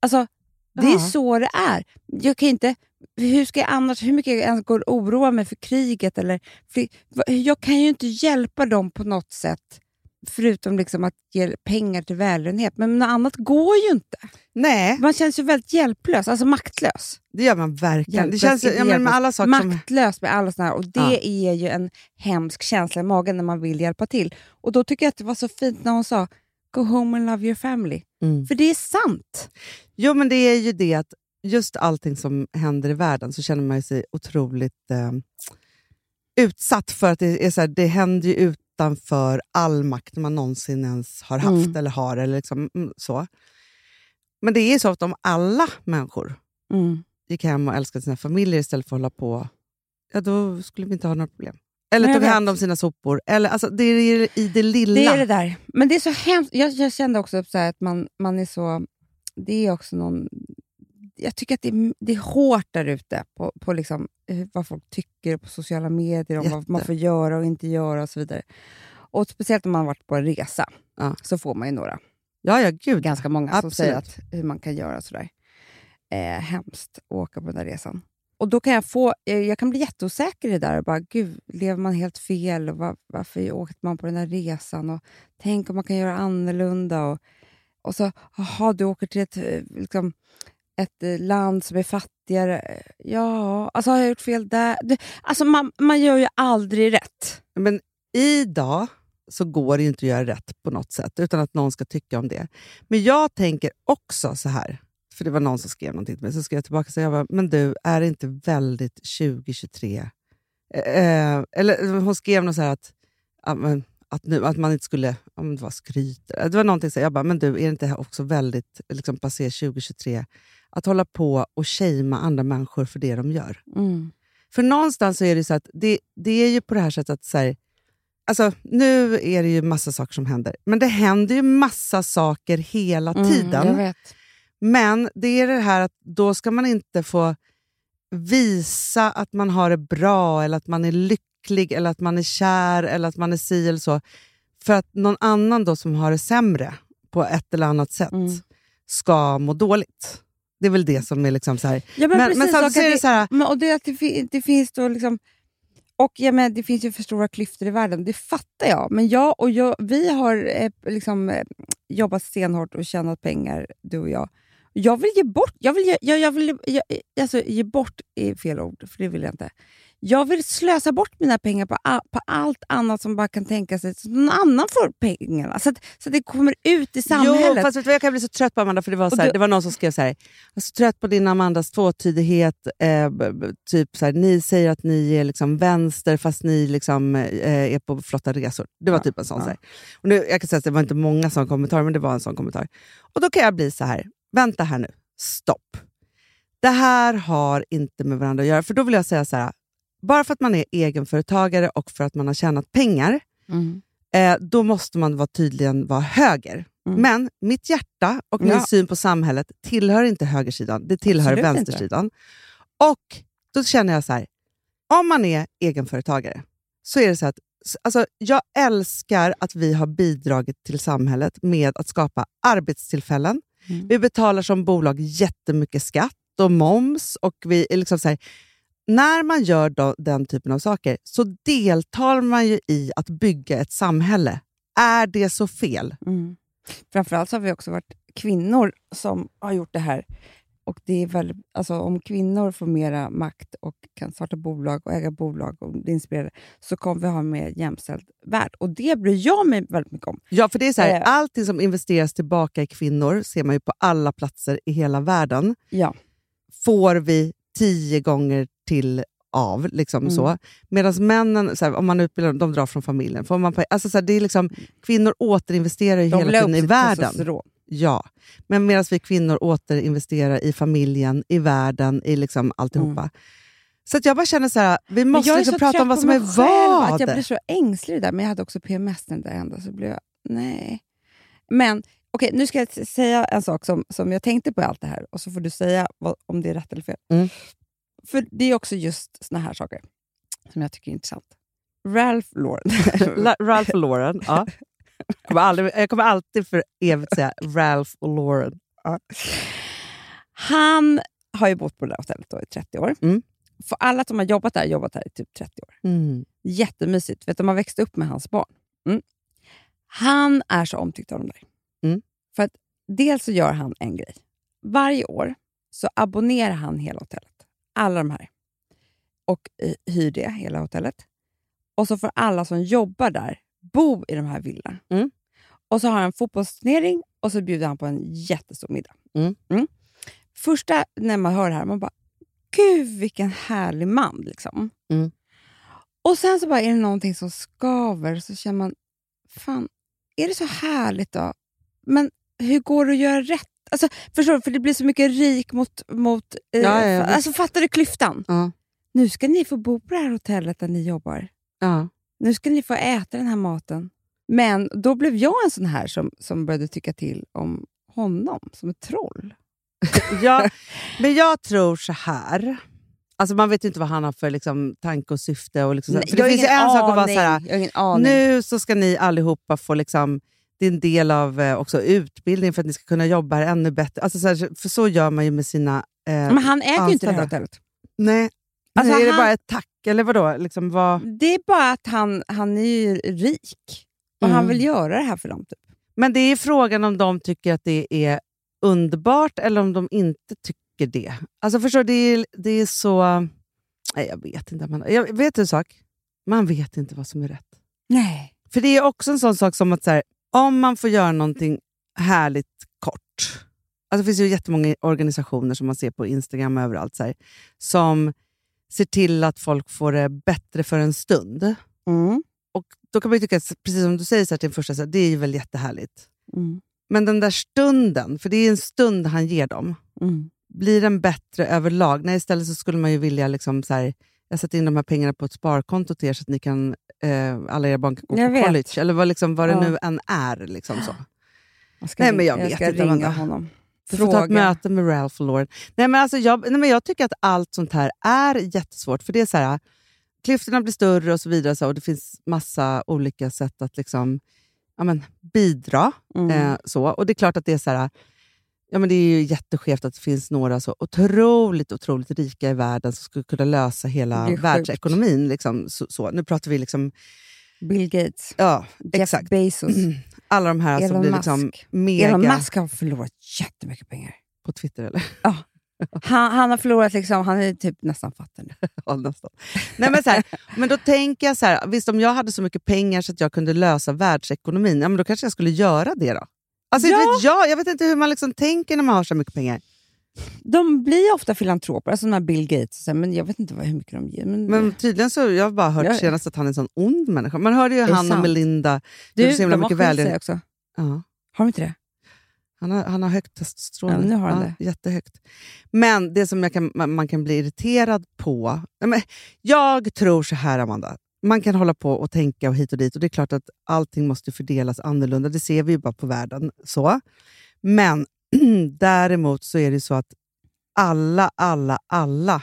Alltså, det ja. Är så det är. Jag kan inte, hur ska jag annars, hur mycket jag ens går och oroa mig för kriget eller, för, jag kan ju inte hjälpa dem på något sätt. Förutom liksom att ge pengar till välgörenhet. Men något annat går ju inte. Nej. Man känns ju väldigt hjälplös. Alltså maktlös. Det gör man verkligen. Hjälplös, det känns, ja, men med alla saker maktlös som... med alla sådana här. Och det ja. Är ju en hemsk känsla i magen när man vill hjälpa till. Och då tycker jag att det var så fint när hon sa go home and love your family. Mm. För det är sant. Jo, men det är ju det att just allting som händer i världen så känner man ju sig otroligt eh, utsatt för att det är så här, det händer ju ut utanför all makt man någonsin ens har haft mm. eller har eller liksom så. Men det är så att om alla människor mm. gick hem och älskade sina familjer istället för att hålla på, ja då skulle vi inte ha några problem. Eller tog hand om sina sopor. Eller, alltså, det är i det lilla. Det är det där. Men det är så hemskt. Jag, jag kände också upp så här att man, man är så, det är också någon, jag tycker att det är, det är hårt där ute på, på liksom vad folk tycker på sociala medier om Jätte. Vad man får göra och inte göra och så vidare. Och speciellt om man har varit på en resa ja. Så får man ju några. Ja, ja, gud. Ganska många absolut. Som säger att hur man kan göra sådär. Eh, hemskt att åka på den där resan. Och då kan jag få, jag kan bli jätteosäker i det där och bara, gud, lever man helt fel? Och var, varför åkte man på den där resan? Och tänk om man kan göra annorlunda. Och, och så, jaha, du åker till ett liksom ett land som är fattigare. Ja, alltså har jag gjort fel där? Alltså man, man gör ju aldrig rätt. Men idag så går det ju inte att göra rätt på något sätt utan att någon ska tycka om det. Men jag tänker också så här, för det var någon som skrev någonting till mig, så skrev jag tillbaka och jag bara, men du, är det inte väldigt tjugo tjugotre? Eh, eller hon skrev något så här att att, nu, att man inte skulle, om det var skryt, det var någonting så här, jag bara, men du, är det inte också väldigt liksom passé tjugo tjugotre att hålla på och shama andra människor för det de gör. Mm. För någonstans så är det så att det, det är ju på det här sättet att så här, alltså nu är det ju massa saker som händer. Men det händer ju massa saker hela mm, tiden. Jag vet. Men det är det här att då ska man inte få visa att man har det bra eller att man är lycklig eller att man är kär eller att man är si eller så. För att någon annan då som har det sämre på ett eller annat sätt mm. ska må dåligt. Det är väl det som är liksom så här. Ja, men, men precis, men så är det så här. Men, och det att det, det finns då liksom, och ja, men det finns ju för stora klyftor i världen. Det fattar jag. Men jag och jag, vi har eh, liksom eh, jobbat stenhårt och tjänat pengar, du och jag. Jag vill ge bort, jag vill, jag, jag vill jag, alltså ge bort är fel ord, för det vill jag inte. Jag vill slösa bort mina pengar på, a, på allt annat som bara kan tänka sig så någon annan får pengarna. Så att, så att det kommer ut i samhället. Jo, fast vet du, jag kan bli så trött på Amanda, för det var, så här, du, det var någon som skrev så här. Jag är så trött på din Amandas tvåtydighet. Eh, typ så här, ni säger att ni är liksom vänster fast ni liksom eh, är på flotta resor. Det var ja, typ en sån ja. Så här. Och nu, jag kan säga att det var inte många sån kommentarer, men det var en sån kommentar. Och då kan jag bli så här. Vänta här nu. Stopp. Det här har inte med varandra att göra. För då vill jag säga så här. Bara för att man är egenföretagare och för att man har tjänat pengar. Mm. Eh, då måste man vara tydligen vara höger. Mm. Men mitt hjärta och min ja. syn på samhället tillhör inte högersidan. Det tillhör absolut vänstersidan. Inte. Och då känner jag så här. Om man är egenföretagare så är det så att alltså, jag älskar att vi har bidragit till samhället med att skapa arbetstillfällen. Mm. Vi betalar som bolag jättemycket skatt och moms och vi är liksom så här, när man gör då, den typen av saker så deltar man ju i att bygga ett samhälle. Är det så fel? Mm. Framförallt så har vi också varit kvinnor som har gjort det här. Och det är väl, alltså om kvinnor får mera makt och kan starta bolag och äga bolag och bli inspirerade så kommer vi ha en mer jämställd värld. Och det bryr jag mig väldigt mycket om. Ja, för det är så här, eh. allting som investeras tillbaka i kvinnor ser man ju på alla platser i hela världen. Ja. Får vi tio gånger till av, liksom mm. så. Medan männen, så här, om man utbildar dem, de drar från familjen. Får man på, alltså så här, det är liksom, kvinnor återinvesterar ju de hela tiden i världen. Ja, men medan vi kvinnor återinvesterar i familjen, i världen, i liksom alltihopa. Mm. Så att jag bara känner så här, vi måste liksom prata om vad som är vad. Att jag blir så ängslig där, men jag hade också P M S när det hände, så blev jag, nej. Men, okej, okay, nu ska jag säga en sak som, som jag tänkte på allt det här. Och så får du säga vad, om det är rätt eller fel. Mm. För det är också just såna här saker som jag tycker är intressant. Ralph Lauren. Ralph Lauren, ja. Jag kommer, aldrig, jag kommer alltid för evigt säga Ralph Lauren. Ja. Han har ju bott på det där hotellet då i trettio år. Mm. För alla som har jobbat där har jobbat där i typ trettio år. Mm. Jättemysigt. Vet du, man växte upp med hans barn. Mm. Han är så omtyckt av dem där. Mm. För att dels så gör han en grej. Varje år så abonnerar han hela hotellet. Alla de här. Och hyr det, hela hotellet. Och så får alla som jobbar där bo i de här villorna. Mm. Och så har han en fotbollsturnering och så bjuder han på en jättestor middag. Mm. Mm. Första, när man hör det här, man bara, gud vilken härlig man liksom. Mm. Och sen så bara är det någonting som skaver, så känner man, fan, är det så härligt då? Men hur går det att göra rätt? Alltså, förstår du, för det blir så mycket rik mot, mot ja, ja, ja. Alltså fattar du klyftan? Ja. Nu ska ni få bo på det här hotellet där ni jobbar. Ja. Nu ska ni få äta den här maten. Men då blev jag en sån här som, som började tycka till om honom som ett troll. Ja, men jag tror så här. Alltså man vet ju inte vad han har för liksom, tanke och syfte. Och liksom, nej, för det finns ju en sak att vara så här. Nu så ska ni allihopa få liksom, det är en del av eh, också utbildning för att ni ska kunna jobba här ännu bättre. Alltså, så här, för så gör man ju med sina eh, men han äger anställda. Ju inte det här hotellet. Nej. Alltså, nej, är det bara ett tack? Eller vadå? Liksom, vad... Det är bara att han, han är ju rik. Och mm. han vill göra det här för dem. Typ. Men det är frågan om de tycker att det är underbart. Eller om de inte tycker det. Alltså förstår, det är, det är så... Nej, jag vet inte. Man... Jag vet en sak. Man vet inte vad som är rätt. Nej. För det är också en sån sak som att så här, om man får göra någonting härligt kort. Alltså det finns ju jättemånga organisationer som man ser på Instagram överallt. Så här, som... ser till att folk får det bättre för en stund. Mm. Och då kan man ju tycka, precis som du säger så här till första, så här, det är ju väl jättehärligt. Mm. Men den där stunden, för det är en stund han ger dem, mm. blir den bättre överlag? Nej, istället så skulle man ju vilja liksom så här, jag sätter in de här pengarna på ett sparkonto till er så att ni kan, eh, alla era barn kan gå på college. Eller vad, liksom, vad det ja. nu än är. Liksom så. Nej, men jag, jag vet inte ringa honom. Du får ta ett möte med Ralph Lauren. Nej men, alltså jag, nej men jag tycker att allt sånt här är jättesvårt. För det är så här, klyftorna blir större och så vidare. Så, och det finns massa olika sätt att liksom, ja men, bidra. Mm. Eh, så. Och det är klart att det är så här, Ja, men det är ju jätteskevt att det finns några så otroligt, otroligt rika i världen som skulle kunna lösa hela världsekonomin. Liksom, så, så. Nu pratar vi liksom... Bill Gates. Ja, Jeff exakt. Bezos. Alla de här Elon som blir Musk. Liksom mega... Elon Musk har förlorat jättemycket pengar. På Twitter, eller? Ja. Han, han har förlorat liksom, han är typ nästan fattig nu. Ja, nästan. Nej, men, så här, men då tänker jag så här, visst om jag hade så mycket pengar så att jag kunde lösa världsekonomin, ja, men då kanske jag skulle göra det då. Alltså, ja. vet jag, jag vet inte hur man liksom tänker när man har så mycket pengar. De blir ofta filantroper, alltså när Bill Gates, men jag vet inte vad, hur mycket de ger. Men, men tydligen så, jag har bara hört jag, senast att han är en sån ond människa. Man hörde ju han och Melinda. Du, du de mycket väl sig också. Uh-huh. Har de inte det? Han har, han har högt testosteron. Ja, nu har han det. Ja, jättehögt. Men det som jag kan, man kan bli irriterad på... Jag tror så här, Amanda. Man kan hålla på och tänka och hit och dit. Och det är klart att allting måste fördelas annorlunda. Det ser vi ju bara på världen. Så. Men däremot så är det så att alla, alla, alla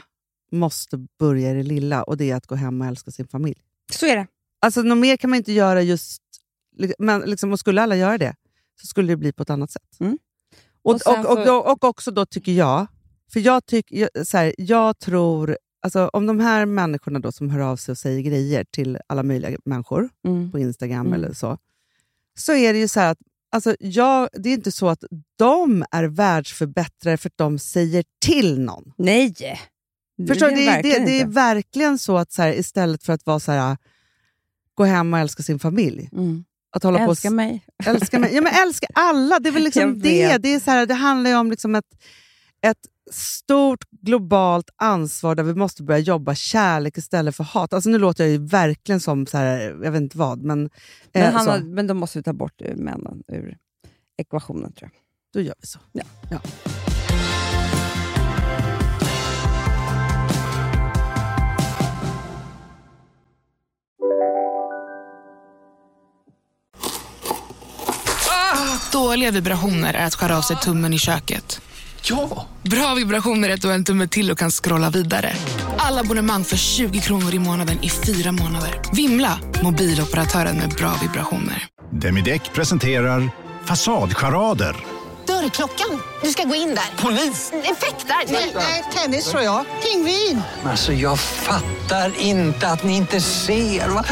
måste börja i det lilla. Och det är att gå hem och älska sin familj. Så är det. Alltså något mer kan man inte göra just... Men liksom, och skulle alla göra det? Så skulle det bli på ett annat sätt. Mm. Och, och, och, och, och, och också då tycker jag, för jag tycker så här, jag tror, alltså om de här människorna då som hör av sig och säger grejer till alla möjliga människor mm. på Instagram mm. eller så, så är det ju så här att, alltså jag, det är inte så att de är världsförbättrare för att de säger till någon. Nej! Förstår du, det, det, det, det är verkligen så att så här, istället för att vara så här, gå hem och älska sin familj. Mm. Att hålla älska på mig. Älska mig. Ja, men älska alla. Det är väl liksom det. Det är så här, det handlar ju om liksom ett, ett stort globalt ansvar där vi måste börja jobba kärlek istället för hat. Alltså nu låter jag ju verkligen som så här, jag vet inte vad. Men, men, eh, han har, men de måste ju ta bort männen ur ekvationen, tror jag. Då gör vi så. Ja. Ja. Dåliga vibrationer är att skära av sig tummen i köket. Ja! Bra vibrationer är att du har en tumme till och kan scrolla vidare. Alla abonnemang för tjugo kronor i månaden i fyra månader. Vimla, mobiloperatören med bra vibrationer. Demideck presenterar fasadcharader. Dörrklockan, du ska gå in där. Polis? Effektar? Nej, tennis tror jag. Pingvin! Alltså jag fattar inte att ni inte ser. Va?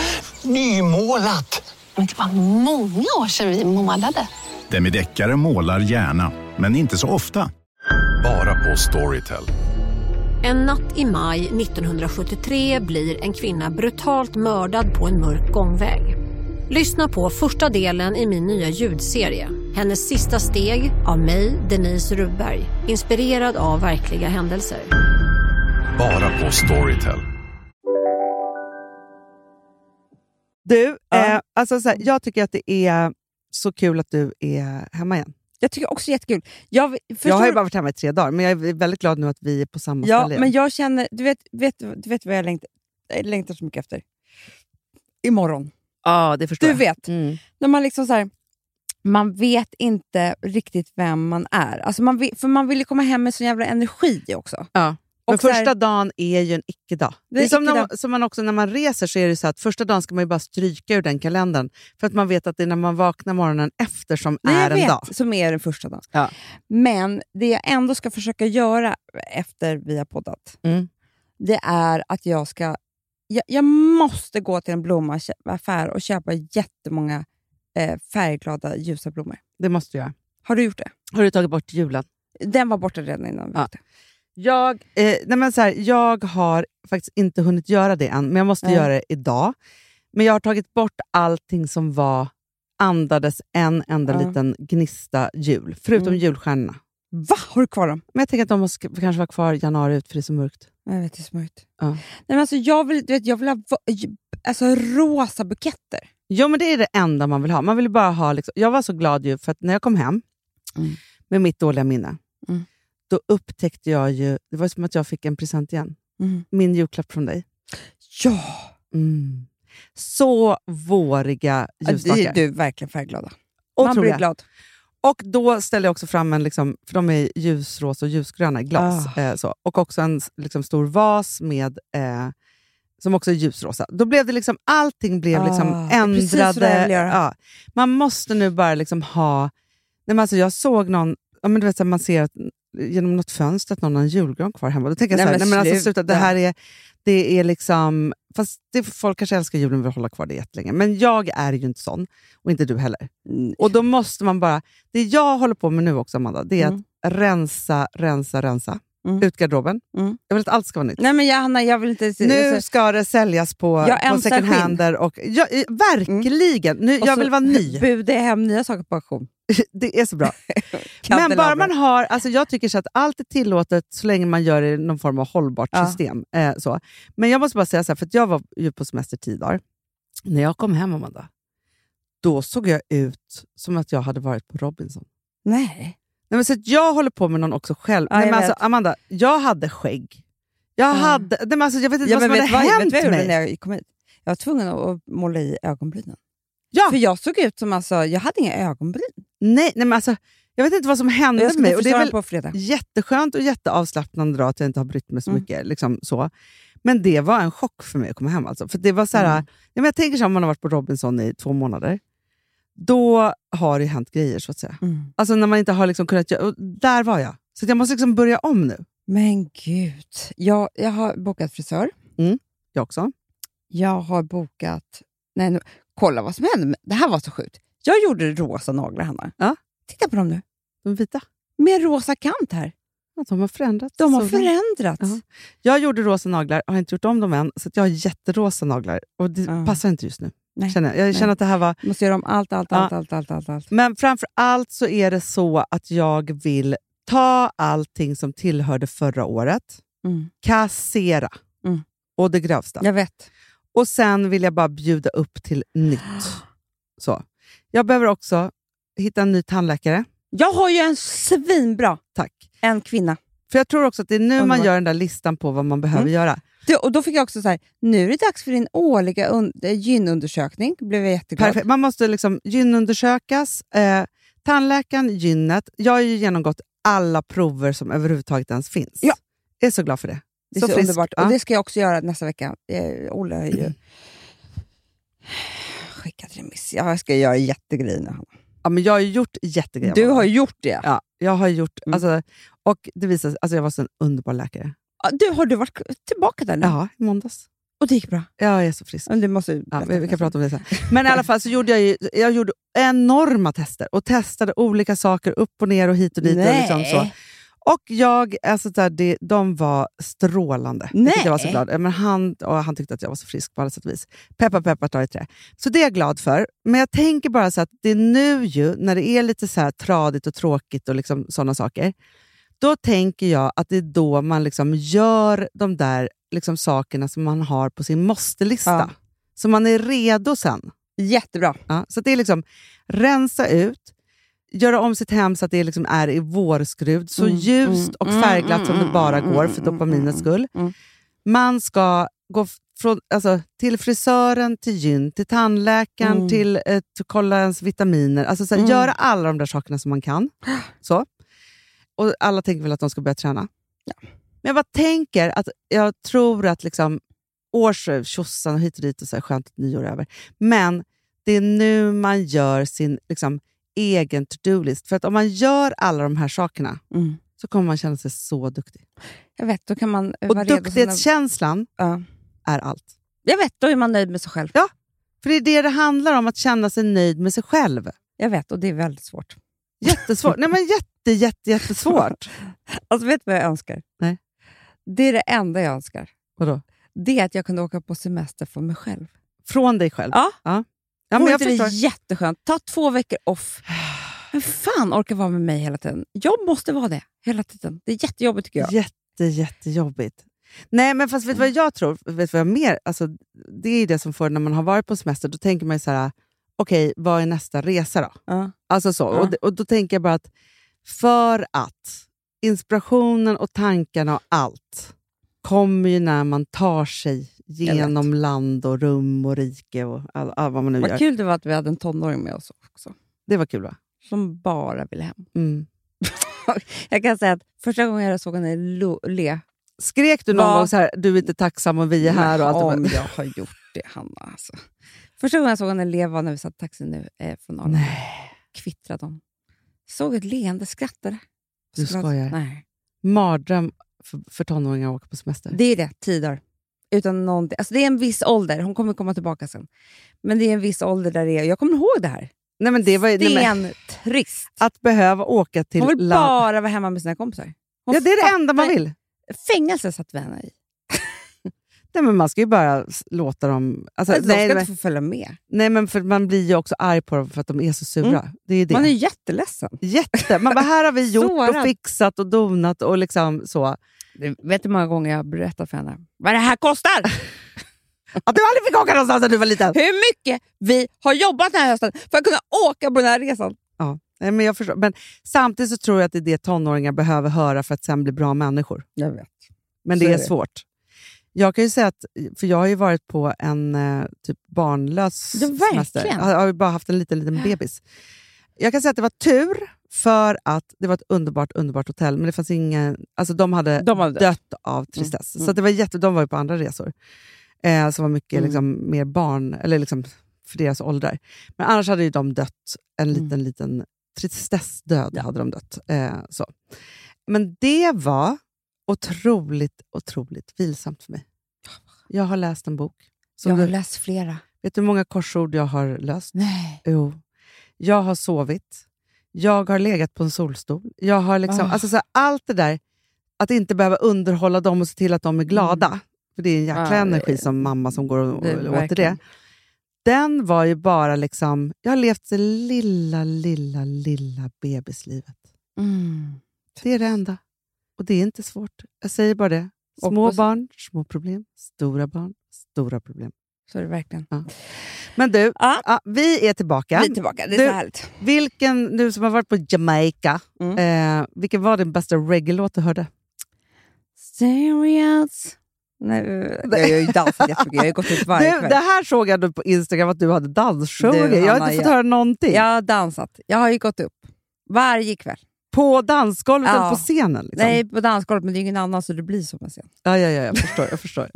Nymålat! Men det var många år sedan vi målade. Demideckare målar gärna, men inte så ofta. Bara på Storytel. En natt i maj nittonhundrasjuttiotre blir en kvinna brutalt mördad på en mörk gångväg. Lyssna på första delen i min nya ljudserie. Hennes sista steg av mig, Denise Rubberg. Inspirerad av verkliga händelser. Bara på Storytel. Du, ja. eh, alltså så här, jag tycker att det är så kul att du är hemma igen. Jag tycker också jättekul. Jag, jag har ju bara varit hemma i tre dagar, men jag är väldigt glad nu att vi är på samma ja, ställe. Ja, men jag känner, du vet, vet, du vet vad jag längtar, jag längtar så mycket efter? Imorgon. Ja, det förstår du jag. Du vet, mm. när man liksom så här, man vet inte riktigt vem man är. Alltså man vill, för man vill ju komma hem med sån jävla energi också. Ja. Men och första här, dagen är ju en icke-dag. Det är som, icke-dag. Man, som man också när man reser så är det så att första dagen ska man ju bara stryka ur den kalendern. För att man vet att det är när man vaknar morgonen efter som Nej, är en vet, dag. Som är den första dagen. Ja. Men det jag ändå ska försöka göra efter vi har poddat. Mm. Det är att jag ska... Jag, jag måste gå till en blommaffär och köpa jättemånga eh, färgglada ljusa blommor. Det måste jag. Har du gjort det? Har du tagit bort julen? Den var borta redan innan vi ja. gjorde det. Jag, eh, nej men så här, jag har faktiskt inte hunnit göra det än, men jag måste mm. göra det idag. Men jag har tagit bort allting som var andades en enda mm. liten gnista jul, förutom mm. julstjärnorna. Va? Har du kvar dem? Men jag tänker att de måste kanske vara kvar januari ut, för det är så mörkt. Jag vet, det är så mörkt. Mm. Nej men alltså jag vill, du vet, jag vill ha alltså, rosa buketter. Jo men det är det enda man vill ha. Man vill bara ha liksom, jag var så glad ju för att när jag kom hem mm. med mitt dåliga minne. Mm. Då upptäckte jag ju... Det var som att jag fick en present igen. Mm. Min julklapp från dig. Ja! Mm. Så våriga ljusstakar. Ja, du är verkligen färgglada. Man blir glad. Och då ställer jag också fram en... Liksom, för de är ljusrosa och ljusgröna glas. Oh. Eh, så. Och också en liksom, stor vas med... Eh, som också är ljusrosa. Då blev det liksom... Allting blev oh. liksom ändrade. Ja. Man måste nu bara liksom ha... Nej, men alltså, jag såg någon... ja, men du vet så här, man ser att genom något fönster att någon har en julgran kvar hemma. Då tänker jag så här, nej, men, nej, men alltså sluta, det här är det är liksom, fast det, folk kanske älskar julen och vill hålla kvar det jättelänge, men jag är ju inte sån, och inte du heller. Mm. Och då måste man bara, det jag håller på med nu också, Amanda, det är mm. att rensa, rensa, rensa. Mm. Ut garderoben. Mm. Jag vill att allt ska vara nytt. Nej, men Johanna, jag vill inte... Nu ska det säljas på, på second hander. Och, jag, verkligen. Mm. Nu, och jag vill vara ny. Bud är hem nya saker på auktion. Det är så bra. Men bara man har... Alltså jag tycker så att allt är tillåtet så länge man gör det i någon form av hållbart ja. system. Eh, så. Men jag måste bara säga så här, för att jag var ju på semester tio dagar. När jag kom hem, Amanda, då såg jag ut som att jag hade varit på Robinson. Nej. Nej, men så att jag håller på med någon också själv. Ja, nej, men alltså, Amanda, jag hade skägg. Jag mm. hade... Nej, men alltså, jag vet inte ja, vad som hade vad, hänt vet mig. När jag, kom hit, jag var tvungen att måla i ögonbrynen. Ja. För jag såg ut som... Alltså, jag hade inga ögonbryn. Nej, nej men alltså... Jag vet inte vad som hände med mig. Och det är väl på fredag. Jätteskönt och jätteavslappnande då, att jag inte har brytt mig så mycket. Mm. Liksom, så. Men det var en chock för mig att komma hem. Alltså. För det var så här... Mm. Ja, men jag tänker så att man har varit på Robinson i två månader. Då har det hänt grejer så att säga. Mm. Alltså när man inte har liksom kunnat göra... Där var jag. Så jag måste liksom börja om nu. Men gud. Jag, jag har bokat frisör. Mm, jag också. Jag har bokat... Nej, nu, kolla vad som hände. Det här var så sjukt. Jag gjorde rosa naglar, Hanna. Ja. Titta på dem nu. De vita. Med rosa kant här. Ja, de har förändrats. De har förändrats. Uh-huh. Jag gjorde rosa naglar. Har inte gjort om dem än. Så att jag har jätterosa naglar. Och det uh. passar inte just nu. Nej, känner jag jag känner att det här var... Måste göra om allt, allt, ja. allt, allt, allt, allt, allt. Men framför allt så är det så att jag vill ta allting som tillhörde förra året. Mm. Kassera. Mm. Och det grövsta. Jag vet. Och sen vill jag bara bjuda upp till nytt. Så. Jag behöver också hitta en ny tandläkare. Jag har ju en svinbra. Tack. En kvinna. För jag tror också att det är nu man gör den där listan på vad man behöver mm. göra. Du, och då fick jag också så här, nu är det dags för din årliga un- gynundersökning. Blev jag jätteglad. Perfekt. Man måste liksom gynundersökas. Eh, tandläkaren, gynnet. Jag har ju genomgått alla prover som överhuvudtaget ens finns. Ja. Jag är så glad för det. Det är så, så underbart. Ja. Och det ska jag också göra nästa vecka. Eh, Olle har ju mm. skickat remiss. Jag ska göra jättegrejer nu. Ja, men jag har ju gjort jättegrejer. Du har gjort det. Ja, jag har gjort. Mm. Alltså, och det visar sig, alltså jag var så en underbar läkare. Du, har du varit tillbaka där nu? Ja, i måndags. Och det gick bra? Jag är så frisk. Men du måste ja, vi kan prata om det sen. Men i alla fall så gjorde jag ju, jag gjorde enorma tester. Och testade olika saker upp och ner och hit och dit. Nej. Och liksom så. Och jag, alltså där, det, de var strålande. Nej. Jag var så glad. Men han, och han tyckte att jag var så frisk på alla sätt och vis. Peppa, peppa, ta i trä. Så det är jag glad för. Men jag tänker bara så att det är nu ju, när det är lite så här tradigt och tråkigt och liksom sådana saker. Då tänker jag att det är då man liksom gör de där liksom sakerna som man har på sin måste-lista. Ja. Så man är redo sen. Jättebra. Ja, så det är liksom rensa ut, göra om sitt hem så att det liksom är i vårskrud. Så mm, ljust mm, och färgglatt mm, som det bara går för dopaminets skull. Mm. Man ska gå från, alltså, till frisören, till gyn, till tandläkaren, mm. till eh, kolla ens vitaminer. Alltså så här, mm. göra alla de där sakerna som man kan. Så. Och alla tänker väl att de ska börja träna. Ja. Men jag bara tänker att jag tror att liksom årstjossan och hit och dit och så här skönt nyår över. Men det är nu man gör sin liksom egen to-do-list. För att om man gör alla de här sakerna mm. så kommer man känna sig så duktig. Jag vet, då kan man... Och duktighetskänslan ja. är allt. Jag vet, då är man nöjd med sig själv. Ja, för det är det det handlar om, att känna sig nöjd med sig själv. Jag vet, och det är väldigt svårt. Jättesvårt. Nej, men jätte Det är jätte, jättesvårt. Alltså vet du vad jag önskar? Nej. Det är det enda jag önskar. Vadå? Det är att jag kunde åka på semester för mig själv. Från dig själv? Ja. ja. ja men jag det är jätteskönt. Ta två veckor off. Men fan orkar vara med mig hela tiden. Jag måste vara det hela tiden. Det är jättejobbigt tycker jag. Jätte, jättejobbigt. Nej men fast vet du vad jag tror? Vet du vad jag mer? Alltså det är det som får när man har varit på semester. Då tänker man ju så här. Okej, okay, vad är nästa resa då? Ja. Alltså så. Ja. Och, och då tänker jag bara att för att inspirationen och tankarna och allt kommer ju när man tar sig genom land och rum och rike och all, all vad man nu vad gör. Vad kul det var att vi hade en tonåring med oss också. Det var kul va? Som bara ville hem. Mm. Jag kan säga att första gången jag såg henne lo- le. Skrek du någon var... gång så här, du är inte tacksam och vi är här? Och allt om jag har gjort det, Hanna. Alltså. Första gången jag såg henne le var när vi satt taxi nu eh, från Arlanda. Kvittrade dem. såg ett leende, skrattade. Du skojar. Nej. Mardröm för, för tonåringar att åka på semester. Det är det, tider. Utan någonting. Alltså det är en viss ålder. Hon kommer komma tillbaka sen. Men det är en viss ålder där det är. Jag kommer ihåg det här. Nej, men det var stentrist. Att behöva åka till... Hon vill land. Bara vara hemma med sina kompisar. Hon ja, det är det enda man vill. Fängelse satt vi henne i. Nej, men man ska ju bara låta dem... Alltså, alltså, nej, de ska men, inte få följa med. Nej, men för man blir ju också arg på dem för att de är så sura. Mm. Det är det. Man är jätteledsen. Jätte. Man bara, här har vi gjort och fixat och donat och liksom så. Det, vet du många gånger jag berättar för henne vad det här kostar? Att du aldrig fick åka någonstans när du var liten. Hur mycket vi har jobbat den här hösten för att kunna åka på den här resan. Ja, men jag förstår. Men samtidigt så tror jag att det är det tonåringar behöver höra för att sen bli bra människor. Jag vet. Men det är, är det. Svårt. Jag kan ju säga att, för jag har ju varit på en typ barnlös ja, semester. Jag har ju bara haft en liten, liten bebis. Jag kan säga att det var tur för att det var ett underbart, underbart hotell. Men det fanns ingen, alltså de hade, de hade dött. dött av tristess. Mm. Så det var jätte, de var ju på andra resor. Eh, som var mycket mm. liksom, mer barn, eller liksom för deras åldrar. Men annars hade ju de dött, en liten, mm. liten tristessdöd ja. hade de dött. Eh, så. Men det var... Otroligt, otroligt vilsamt för mig. Jag har läst en bok. Jag har du, läst flera. Vet du hur många korsord jag har löst? Nej. Jo. Jag har sovit. Jag har legat på en solstol. Jag har liksom, oh. alltså så här, allt det där. Att inte behöva underhålla dem och se till att de är glada. Mm. För det är en jäkla ah, energi som mamma som går och, det, och åt det. Den var ju bara liksom, jag har levt det lilla, lilla, lilla bebislivet. Mm. Det är det enda. Och det är inte svårt. Jag säger bara det. Små och barn, små problem. Stora barn, stora problem. Så är det verkligen. Ja. Men du, ja. Ja, vi är tillbaka. Vi är tillbaka, det är du, så härligt. Vilken, du som har varit på Jamaica. Mm. Eh, vilken var din bästa reggae-låt du hörde? Serious. Nej, jag har ju dansat jättemycket. Jag har ju gått ut varje du, kväll. Det här såg jag på Instagram att du hade dansshow. Jag har inte fått jag, höra någonting. Jag har dansat. Jag har ju gått upp varje kväll. På dansgolvet ja. Eller på scenen? Liksom. Nej, på dansgolvet, men det är ingen annan så det blir som en scen. Ja, ja, ja, jag förstår, jag förstår.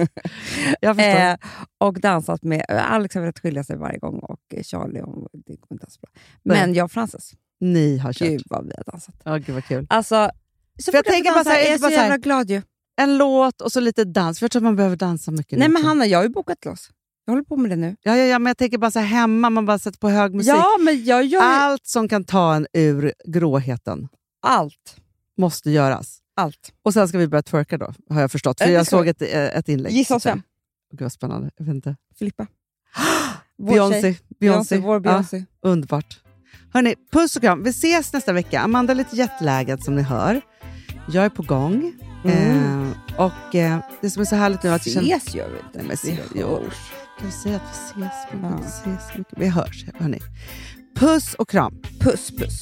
jag förstår. Eh, och dansat med, Alex har velat skilja sig varje gång och Charlie, hon, det kommer inte alls bra. Men nej. Jag och Frances. Ni har kört. Gud vad vi har dansat. Ja, gud vad kul. Alltså, så för jag, jag tänker dansa, bara så här, jag är så jävla glad ju. En låt och så lite dans, för jag tror att man behöver dansa mycket. Nej, nu. Men Hanna, jag har ju bokat loss. Jag håller på med det nu. Ja, ja, ja, men jag tänker bara så här hemma, man bara sätter på hög musik. Ja, men jag gör... Allt som kan ta en ur gråheten. Allt. Måste göras. Allt. Och sen ska vi börja twerka då, har jag förstått. För äh, jag såg ett, ett inlägg. Gissa oss vem. Gud vad spännande, jag vet inte. Filippa. Beyoncé. Beyoncé, vår Beyoncé. Ja, underbart. Hörrni, puss och kram. Vi ses nästa vecka. Amanda är lite jetlaggad som ni hör. Jag är på gång. Mm. Eh, och eh, det som är så härligt nu att... Ses känner... gör vi inte. Nej, men ses, vi hörs. Kan vi säga att vi ses? Vi, ja. ses mycket. Vi hörs, hörni. Puss och kram. Puss, puss.